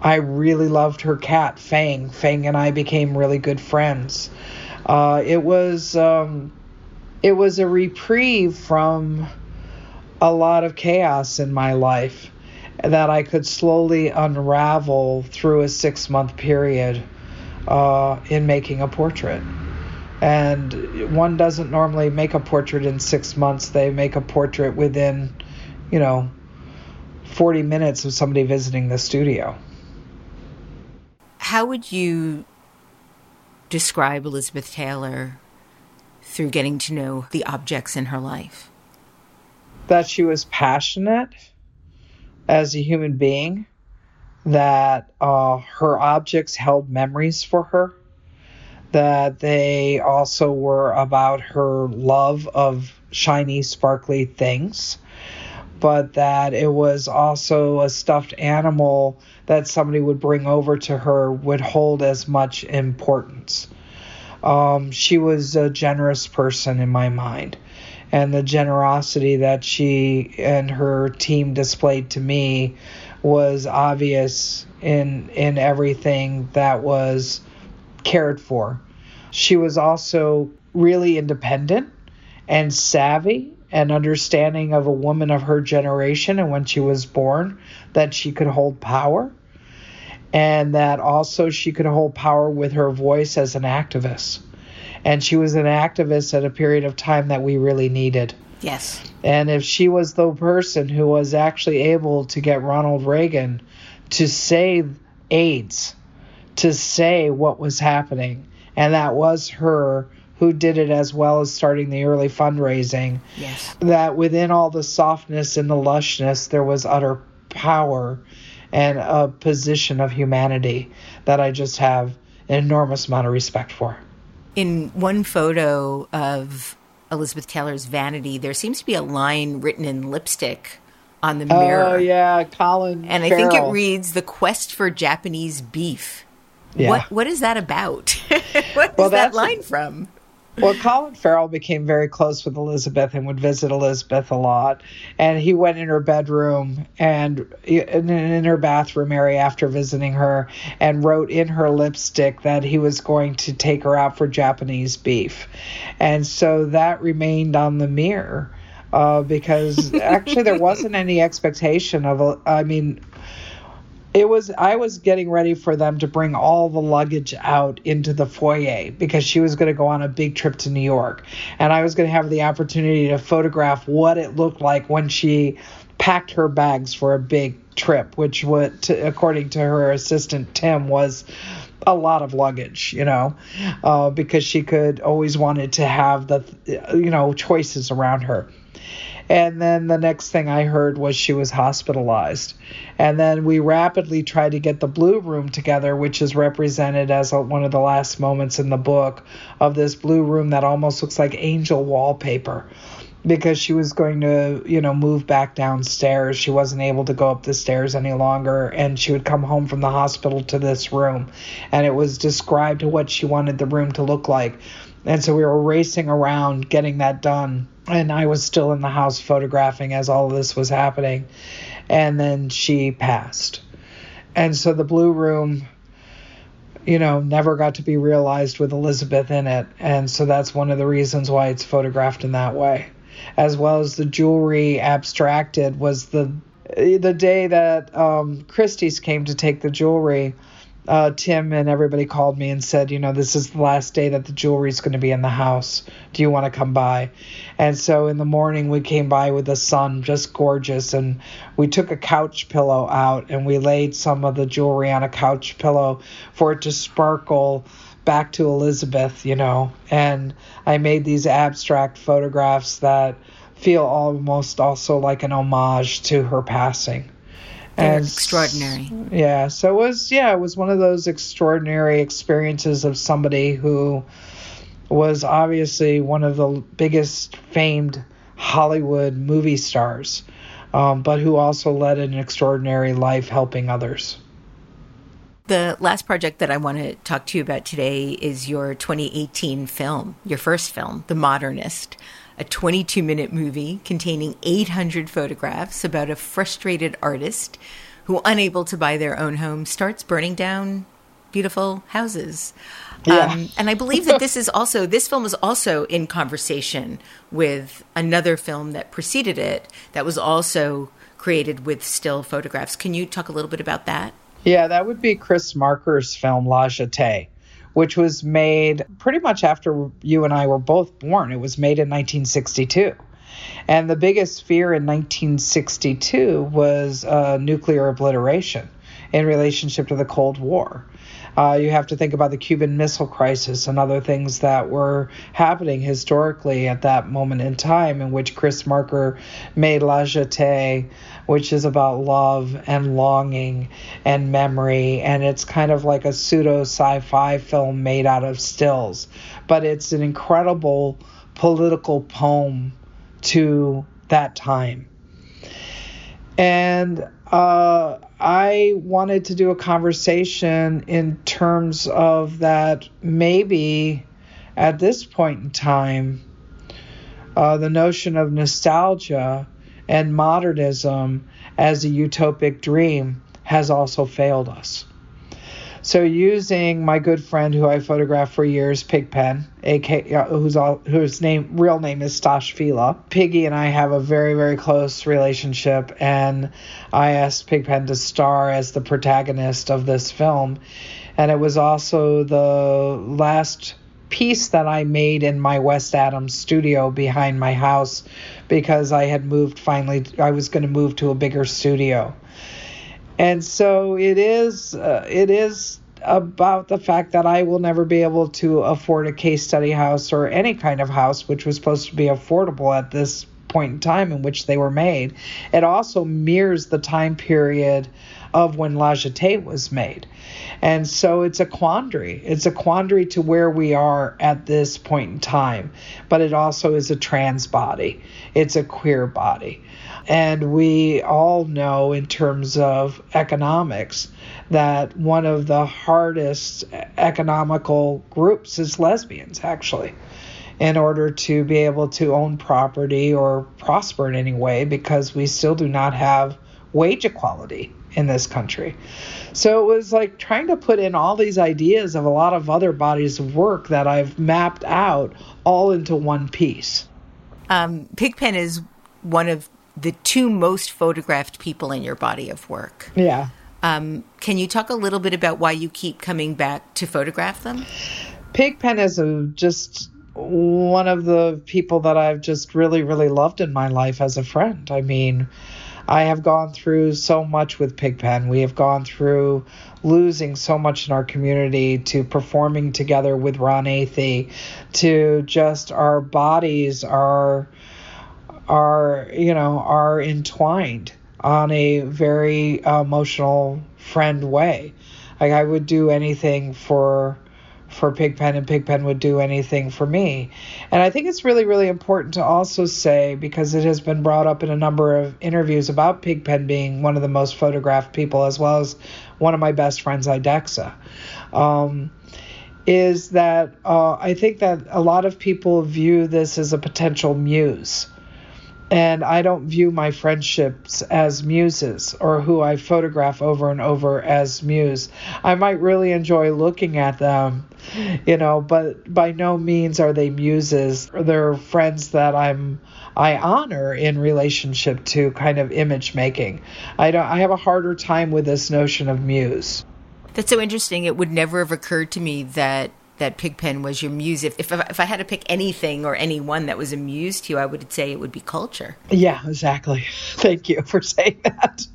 I really loved her cat, Fang. Fang and I became really good friends. Uh, it was um, it was a reprieve from a lot of chaos in my life that I could slowly unravel through a six-month period uh, in making a portrait. And one doesn't normally make a portrait in six months. They make a portrait within, you know, forty minutes of somebody visiting the studio. How would you describe Elizabeth Taylor through getting to know the objects in her life? That she was passionate as a human being, that uh, her objects held memories for her, that they also were about her love of shiny, sparkly things, but that it was also a stuffed animal that somebody would bring over to her would hold as much importance. Um, she was a generous person in my mind, and the generosity that she and her team displayed to me was obvious in in everything that was cared for. She was also really independent and savvy and understanding of a woman of her generation, and when she was born, that she could hold power, and that also she could hold power with her voice as an activist. And she was an activist at a period of time that we really needed. Yes. And if she was the person who was actually able to get Ronald Reagan to say AIDS, to say what was happening, and that was her who did it, as well as starting the early fundraising, yes, that within all the softness and the lushness, there was utter power and a position of humanity that I just have an enormous amount of respect for. In one photo of Elizabeth Taylor's vanity, there seems to be a line written in lipstick on the mirror. Oh, yeah, Colin And Farrell. I think it reads, "The quest for Japanese beef." Yeah. What, what is that about? what well, is that line from? Well, Colin Farrell became very close with Elizabeth and would visit Elizabeth a lot. And he went in her bedroom and in her bathroom area after visiting her and wrote in her lipstick that he was going to take her out for Japanese beef. And so that remained on the mirror uh, because actually there wasn't any expectation of, a, I mean, It was, I was getting ready for them to bring all the luggage out into the foyer because she was going to go on a big trip to New York. And I was going to have the opportunity to photograph what it looked like when she packed her bags for a big trip, which would, to, according to her assistant, Tim, was a lot of luggage, you know, uh, because she could always wanted to have the, you know, choices around her. And then the next thing I heard was she was hospitalized. And then we rapidly tried to get the Blue Room together, which is represented as a, one of the last moments in the book of this Blue Room that almost looks like angel wallpaper, because she was going to, you know, move back downstairs. She wasn't able to go up the stairs any longer, and she would come home from the hospital to this room. And it was described what she wanted the room to look like. And so we were racing around getting that done. And I was still in the house photographing as all of this was happening. And then she passed. And so the Blue Room, you know, never got to be realized with Elizabeth in it. And so that's one of the reasons why it's photographed in that way. As well as the jewelry abstracted was the the day that um, Christie's came to take the jewelry. Uh, Tim and everybody called me and said, you know, this is the last day that the jewelry is going to be in the house. Do you want to come by? And so in the morning we came by with the sun, just gorgeous. And we took a couch pillow out and we laid some of the jewelry on a couch pillow for it to sparkle back to Elizabeth, you know. And I made these abstract photographs that feel almost also like an homage to her passing. And extraordinary. Yeah. So it was, yeah, it was one of those extraordinary experiences of somebody who was obviously one of the biggest famed Hollywood movie stars, um, but who also led an extraordinary life helping others. The last project that I want to talk to you about today is your twenty eighteen film, your first film, The Modernist, a twenty-two minute movie containing eight hundred photographs about a frustrated artist who, unable to buy their own home, starts burning down beautiful houses. Yeah. Um, and I believe that this is also, this film is also in conversation with another film that preceded it that was also created with still photographs. Can you talk a little bit about that? Yeah, that would be Chris Marker's film, La Jetée, which was made pretty much after you and I were both born. It was made in nineteen sixty-two. And the biggest fear in nineteen sixty-two was uh, nuclear obliteration. in relationship to the Cold War. Uh, you have to think about the Cuban Missile Crisis and other things that were happening historically at that moment in time, in which Chris Marker made La Jetée, which is about love and longing and memory. And it's kind of like a pseudo sci-fi film made out of stills. But it's an incredible political poem to that time. And uh, I wanted to do a conversation in terms of that maybe at this point in time, uh, the notion of nostalgia and modernism as a utopic dream has also failed us. So using my good friend who I photographed for years, Pigpen, aka whose whose name real name is Stash Fila. Piggy and I have a very, very close relationship, and I asked Pigpen to star as the protagonist of this film. And it was also the last piece that I made in my West Adams studio behind my house, because I had moved finally, I was going to move to a bigger studio. And so it is uh, it is about the fact that I will never be able to afford a case study house or any kind of house, which was supposed to be affordable at this point in time in which they were made. It also mirrors the time period of when La Jetée was made. And so it's a quandary. It's a quandary to where we are at this point in time. But it also is a trans body. It's a queer body. And we all know in terms of economics that one of the hardest economical groups is lesbians, actually, in order to be able to own property or prosper in any way, because we still do not have wage equality in this country. So it was like trying to put in all these ideas of a lot of other bodies of work that I've mapped out all into one piece. Um, Pigpen is one of the two most photographed people in your body of work. Yeah. Um, can you talk a little bit about why you keep coming back to photograph them? Pigpen is a, just one of the people that I've just really, really loved in my life as a friend. I mean, I have gone through so much with Pigpen. We have gone through losing so much in our community, to performing together with Ron Athey, to just our bodies are... are, you know, are entwined on a very uh, emotional friend way. Like I would do anything for, for Pigpen, and Pigpen would do anything for me. And I think it's really, really important to also say, because it has been brought up in a number of interviews about Pigpen being one of the most photographed people, as well as one of my best friends, Idexa, um, is that uh, I think that a lot of people view this as a potential muse. And I don't view my friendships as muses, or who I photograph over and over as muse. I might really enjoy looking at them, you know, but by no means are they muses. They're friends that I'm I honor in relationship to kind of image making. I don't I have a harder time with this notion of muse. That's so interesting. It would never have occurred to me that that Pigpen was your muse. If, if if I had to pick anything or anyone that was a muse to you, I would say it would be culture. Yeah, exactly. Thank you for saying that.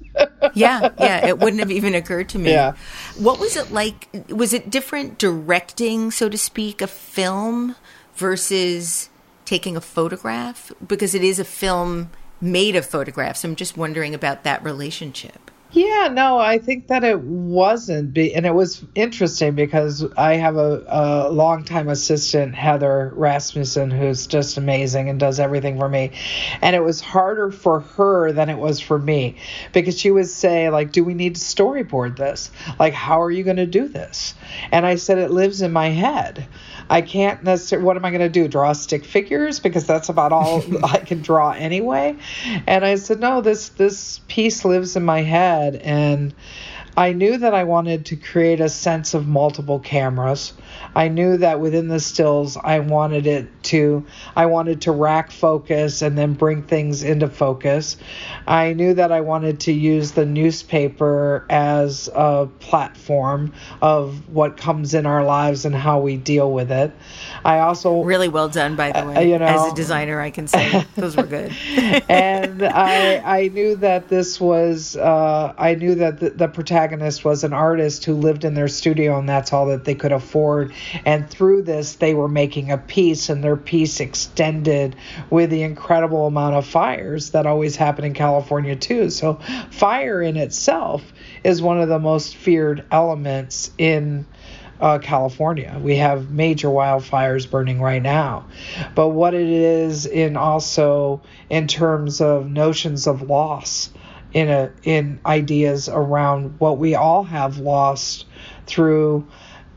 yeah, yeah. It wouldn't have even occurred to me. Yeah. What was it like? Was it different directing, so to speak, a film versus taking a photograph? Because it is a film made of photographs. I'm just wondering about that relationship. Yeah, no, I think that it wasn't. Be- and it was interesting because I have a, a longtime assistant, Heather Rasmussen, who's just amazing and does everything for me. And it was harder for her than it was for me, because she would say, like, do we need to storyboard this? Like, how are you going to do this? And I said, it lives in my head. I can't necessarily, what am I going to do? Draw stick figures? Because that's about all I can draw anyway. And I said, no, this, this piece lives in my head. And I knew that I wanted to create a sense of multiple cameras. I knew that within the stills, I wanted it to, I wanted to rack focus and then bring things into focus. I knew that I wanted to use the newspaper as a platform of what comes in our lives and how we deal with it. I also... Really well done, by the way. Uh, you know, as a designer, I can say those were good. And I, I knew that this was, uh, I knew that the, the protagonist protagonist was an artist who lived in their studio, and that's all that they could afford. And through this, they were making a piece, and their piece extended with the incredible amount of fires that always happen in California, too. So fire in itself is one of the most feared elements in Uh, California. We have major wildfires burning right now. But what it is in also in terms of notions of loss, in a in ideas around what we all have lost through,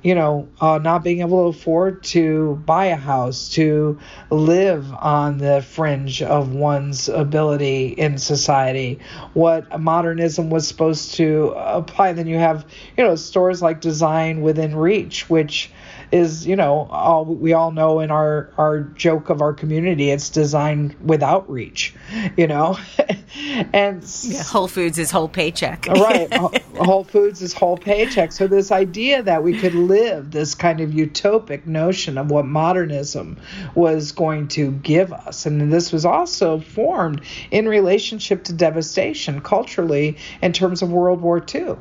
you know, uh, not being able to afford to buy a house, to live on the fringe of one's ability in society, what modernism was supposed to apply. Then you have, you know, stores like Design Within Reach, which is, you know, all, we all know in our, our joke of our community, it's design without reach, you know. And yeah, Whole Foods is whole paycheck. Right. Whole Foods is whole paycheck. So this idea that we could live this kind of utopic notion of what modernism was going to give us. And this was also formed in relationship to devastation culturally in terms of World War Two.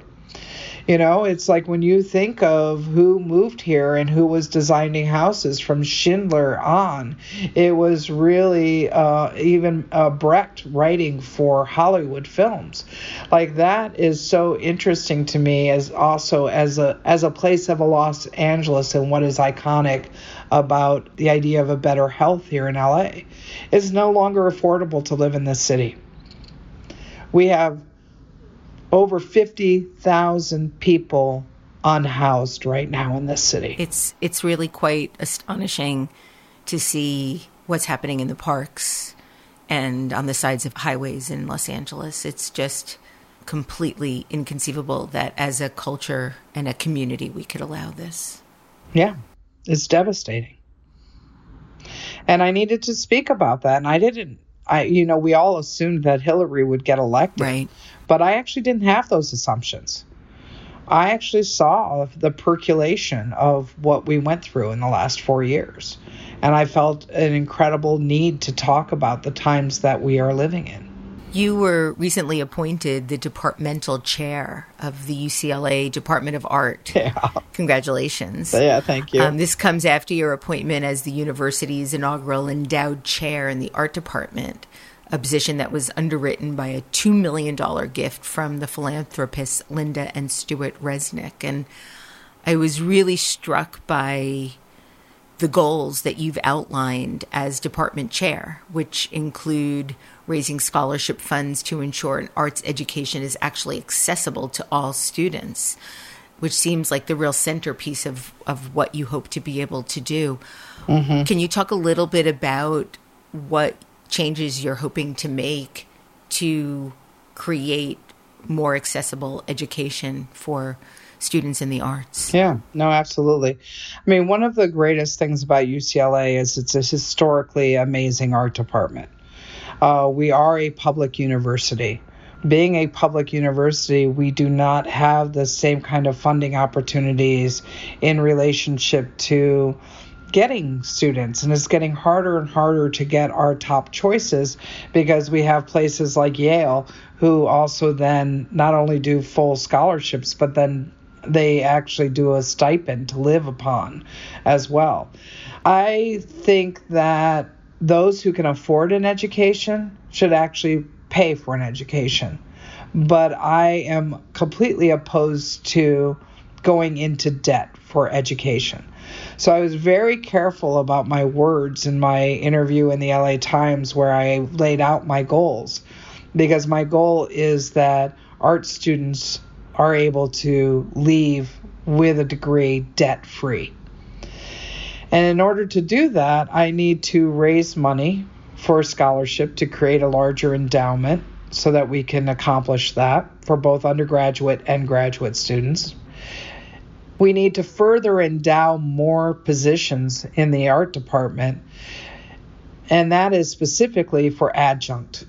You know, it's like when you think of who moved here and who was designing houses from Schindler on, it was really uh, even uh, Brecht writing for Hollywood films. Like that is so interesting to me as also as a as a place of a Los Angeles and what is iconic about the idea of a better health here in L A. It's no longer affordable to live in this city. We have over fifty thousand people unhoused right now in this city. It's it's really quite astonishing to see what's happening in the parks and on the sides of highways in Los Angeles. It's just completely inconceivable that as a culture and a community we could allow this. Yeah, it's devastating. And I needed to speak about that, and I didn't. I, you know, we all assumed that Hillary would get elected, right? But I actually didn't have those assumptions. I actually saw the percolation of what we went through in the last four years. And I felt an incredible need to talk about the times that we are living in. You were recently appointed the departmental chair of the U C L A Department of Art. Yeah. Congratulations. Yeah, thank you. Um, this comes after your appointment as the university's inaugural endowed chair in the art department, a position that was underwritten by a two million dollars gift from the philanthropists Linda and Stuart Resnick. And I was really struck by the goals that you've outlined as department chair, which include raising scholarship funds to ensure an arts education is actually accessible to all students, which seems like the real centerpiece of, of what you hope to be able to do. Mm-hmm. Can you talk a little bit about what changes you're hoping to make to create more accessible education for students in the arts? Yeah, no, absolutely. I mean, one of the greatest things about U C L A is it's a historically amazing art department. Uh, we are a public university. Being a public university, we do not have the same kind of funding opportunities in relationship to getting students, and it's getting harder and harder to get our top choices because we have places like Yale who also then not only do full scholarships, but then they actually do a stipend to live upon as well. I think that those who can afford an education should actually pay for an education, but I am completely opposed to going into debt for education. So I was very careful about my words in my interview in the L A Times where I laid out my goals, because my goal is that art students are able to leave with a degree debt-free. And in order to do that, I need to raise money for scholarship to create a larger endowment so that we can accomplish that for both undergraduate and graduate students. We need to further endow more positions in the art department, and that is specifically for adjunct.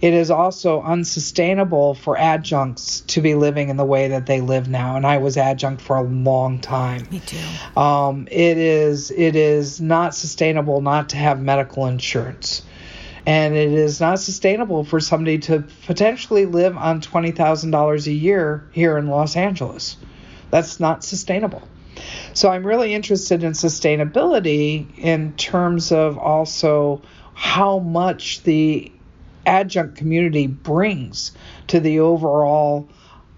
It is also unsustainable for adjuncts to be living in the way that they live now, and I was adjunct for a long time. Me too. Um, it is, it is not sustainable not to have medical insurance. and it is not sustainable for somebody to potentially live on twenty thousand dollars a year here in Los Angeles. That's not sustainable. So I'm really interested in sustainability in terms of also how much the adjunct community brings to the overall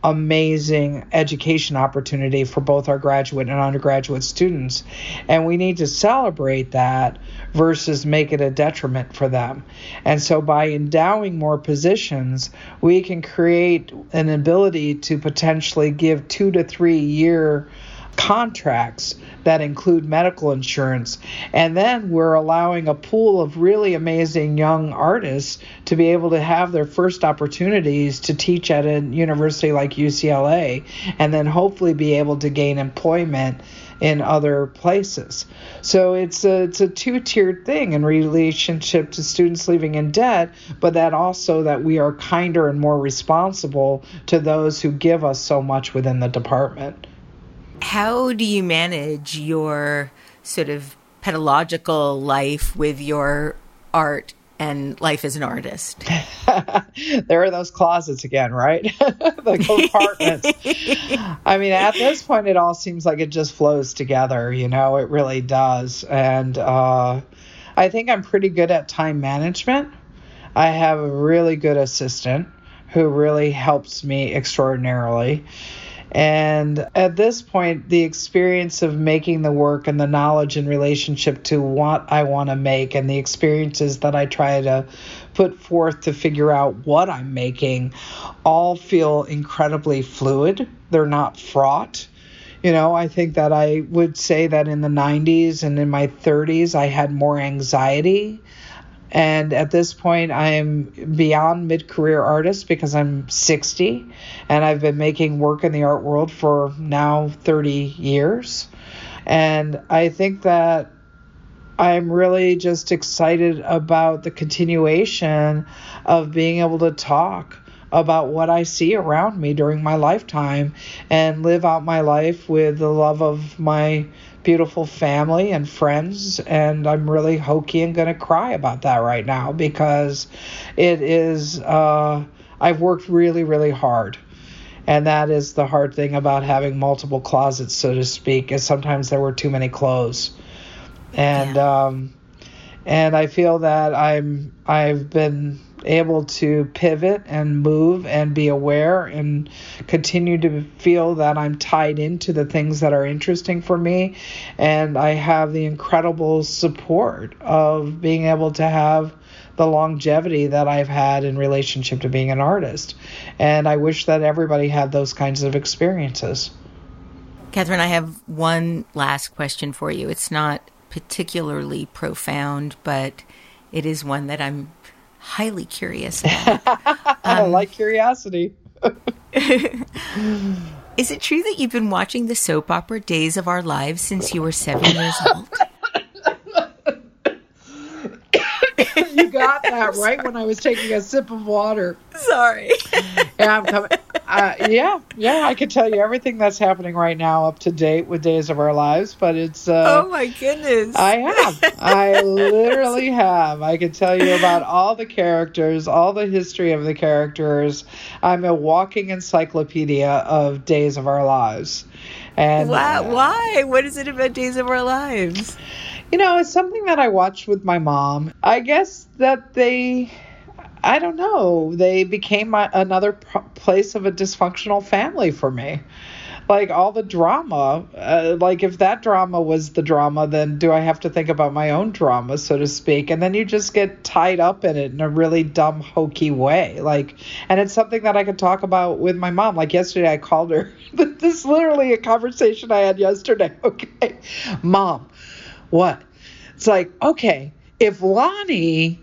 amazing education opportunity for both our graduate and undergraduate students. And we need to celebrate that versus make it a detriment for them. And so by endowing more positions, we can create an ability to potentially give two to three year contracts that include medical insurance. And then we're allowing a pool of really amazing young artists to be able to have their first opportunities to teach at a university like U C L A, and then hopefully be able to gain employment in other places. So it's a, it's a two-tiered thing in relationship to students living in debt, but that also that we are kinder and more responsible to those who give us so much within the department. How do you manage your sort of pedagogical life with your art and life as an artist? There are those closets again, right? The compartments. I mean, at this point, it all seems like it just flows together. You know, it really does. And uh, I think I'm pretty good at time management. I have a really good assistant who really helps me extraordinarily. And at this point, the experience of making the work and the knowledge in relationship to what I want to make and the experiences that I try to put forth to figure out what I'm making all feel incredibly fluid. They're not fraught. You know, I think that I would say that in the nineties and in my thirties, I had more anxiety. And at this point, I'm beyond mid-career artist because I'm sixty, and I've been making work in the art world for now thirty years. And I think that I'm really just excited about the continuation of being able to talk about what I see around me during my lifetime and live out my life with the love of my beautiful family and friends. And I'm really hokey and gonna cry about that right now because it is, uh, I've worked really, really hard. And that is the hard thing about having multiple closets, so to speak, is sometimes there were too many clothes. And, yeah. um, and I feel that I'm, I've been able to pivot and move and be aware and continue to feel that I'm tied into the things that are interesting for me. And I have the incredible support of being able to have the longevity that I've had in relationship to being an artist. And I wish that everybody had those kinds of experiences. Catherine, I have one last question for you. It's not particularly profound, but it is one that I'm highly curious now. Um, I like curiosity. Is it true that you've been watching the soap opera Days of Our Lives since you were seven years old? You got that right when I was taking a sip of water. Sorry. Yeah, I'm coming. Uh, yeah, yeah, I could tell you everything that's happening right now up to date with Days of Our Lives, but it's... Uh, oh, my goodness. I have. I literally have. I could tell you about all the characters, all the history of the characters. I'm a walking encyclopedia of Days of Our Lives. And wow, uh, why? What is it about Days of Our Lives? You know, it's something that I watched with my mom. I guess that they... I don't know. They became my, another p- place of a dysfunctional family for me. Like all the drama, uh, like if that drama was the drama, then do I have to think about my own drama, so to speak? And then you just get tied up in it in a really dumb, hokey way. Like, and it's something that I could talk about with my mom. Like yesterday I called her. This is literally a conversation I had yesterday. Okay. Mom, what? It's like, okay, if Lonnie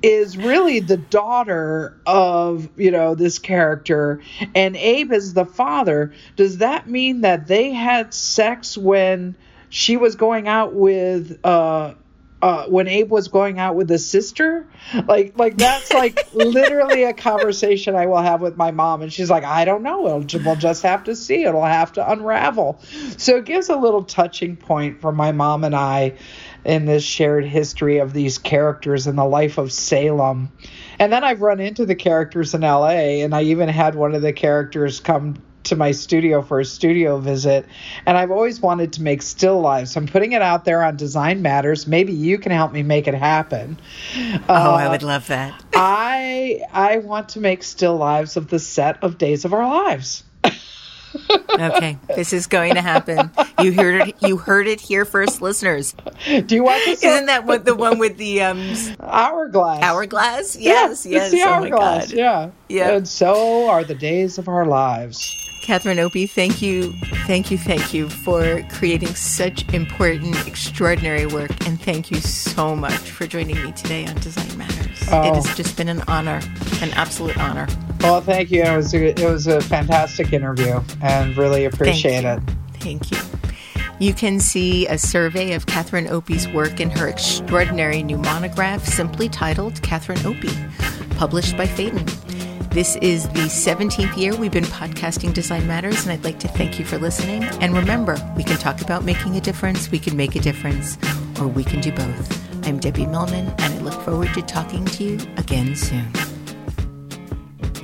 is really the daughter of, you know, this character, and Abe is the father, does that mean that they had sex when she was going out with, uh, uh, when Abe was going out with his sister? Like, like that's like literally a conversation I will have with my mom. And she's like, I don't know. It'll, we'll just have to see. It'll have to unravel. So it gives a little touching point for my mom and I in this shared history of these characters and the life of Salem. And then I've run into the characters in L A, and I even had one of the characters come to my studio for a studio visit, and I've always wanted to make still lives. So I'm putting it out there on Design Matters. Maybe you can help me make it happen. Oh, uh, I would love that. I I want to make still lives of the set of Days of Our Lives. Okay, this is going to happen. You heard it. You heard it here first, listeners. Do you want? This Isn't that what the one with the um, hourglass? Hourglass. Yes. Yeah, yes. It's the hourglass. Oh my God. Yeah. Yeah. And so are the days of our lives. Catherine Opie, thank you, thank you, thank you for creating such important, extraordinary work. And thank you so much for joining me today on Design Matters. Oh. It has just been an honor, an absolute honor. Well, thank you. It was a, it was a fantastic interview and really appreciate it. Thank you. You can see a survey of Catherine Opie's work in her extraordinary new monograph, simply titled Catherine Opie, published by Phaidon. This is the seventeenth year we've been podcasting Design Matters, and I'd like to thank you for listening. And remember, we can talk about making a difference, we can make a difference, or we can do both. I'm Debbie Millman, and I look forward to talking to you again soon.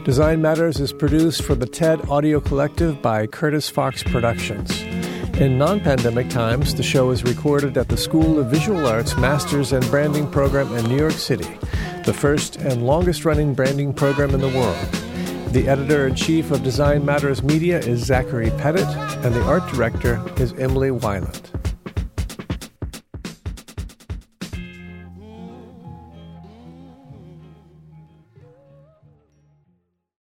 Design Matters is produced for the TED Audio Collective by Curtis Fox Productions. In non-pandemic times, the show is recorded at the School of Visual Arts Masters and Branding Program in New York City, the first and longest-running branding program in the world. The editor-in-chief of Design Matters Media is Zachary Pettit, and the art director is Emily Weiland.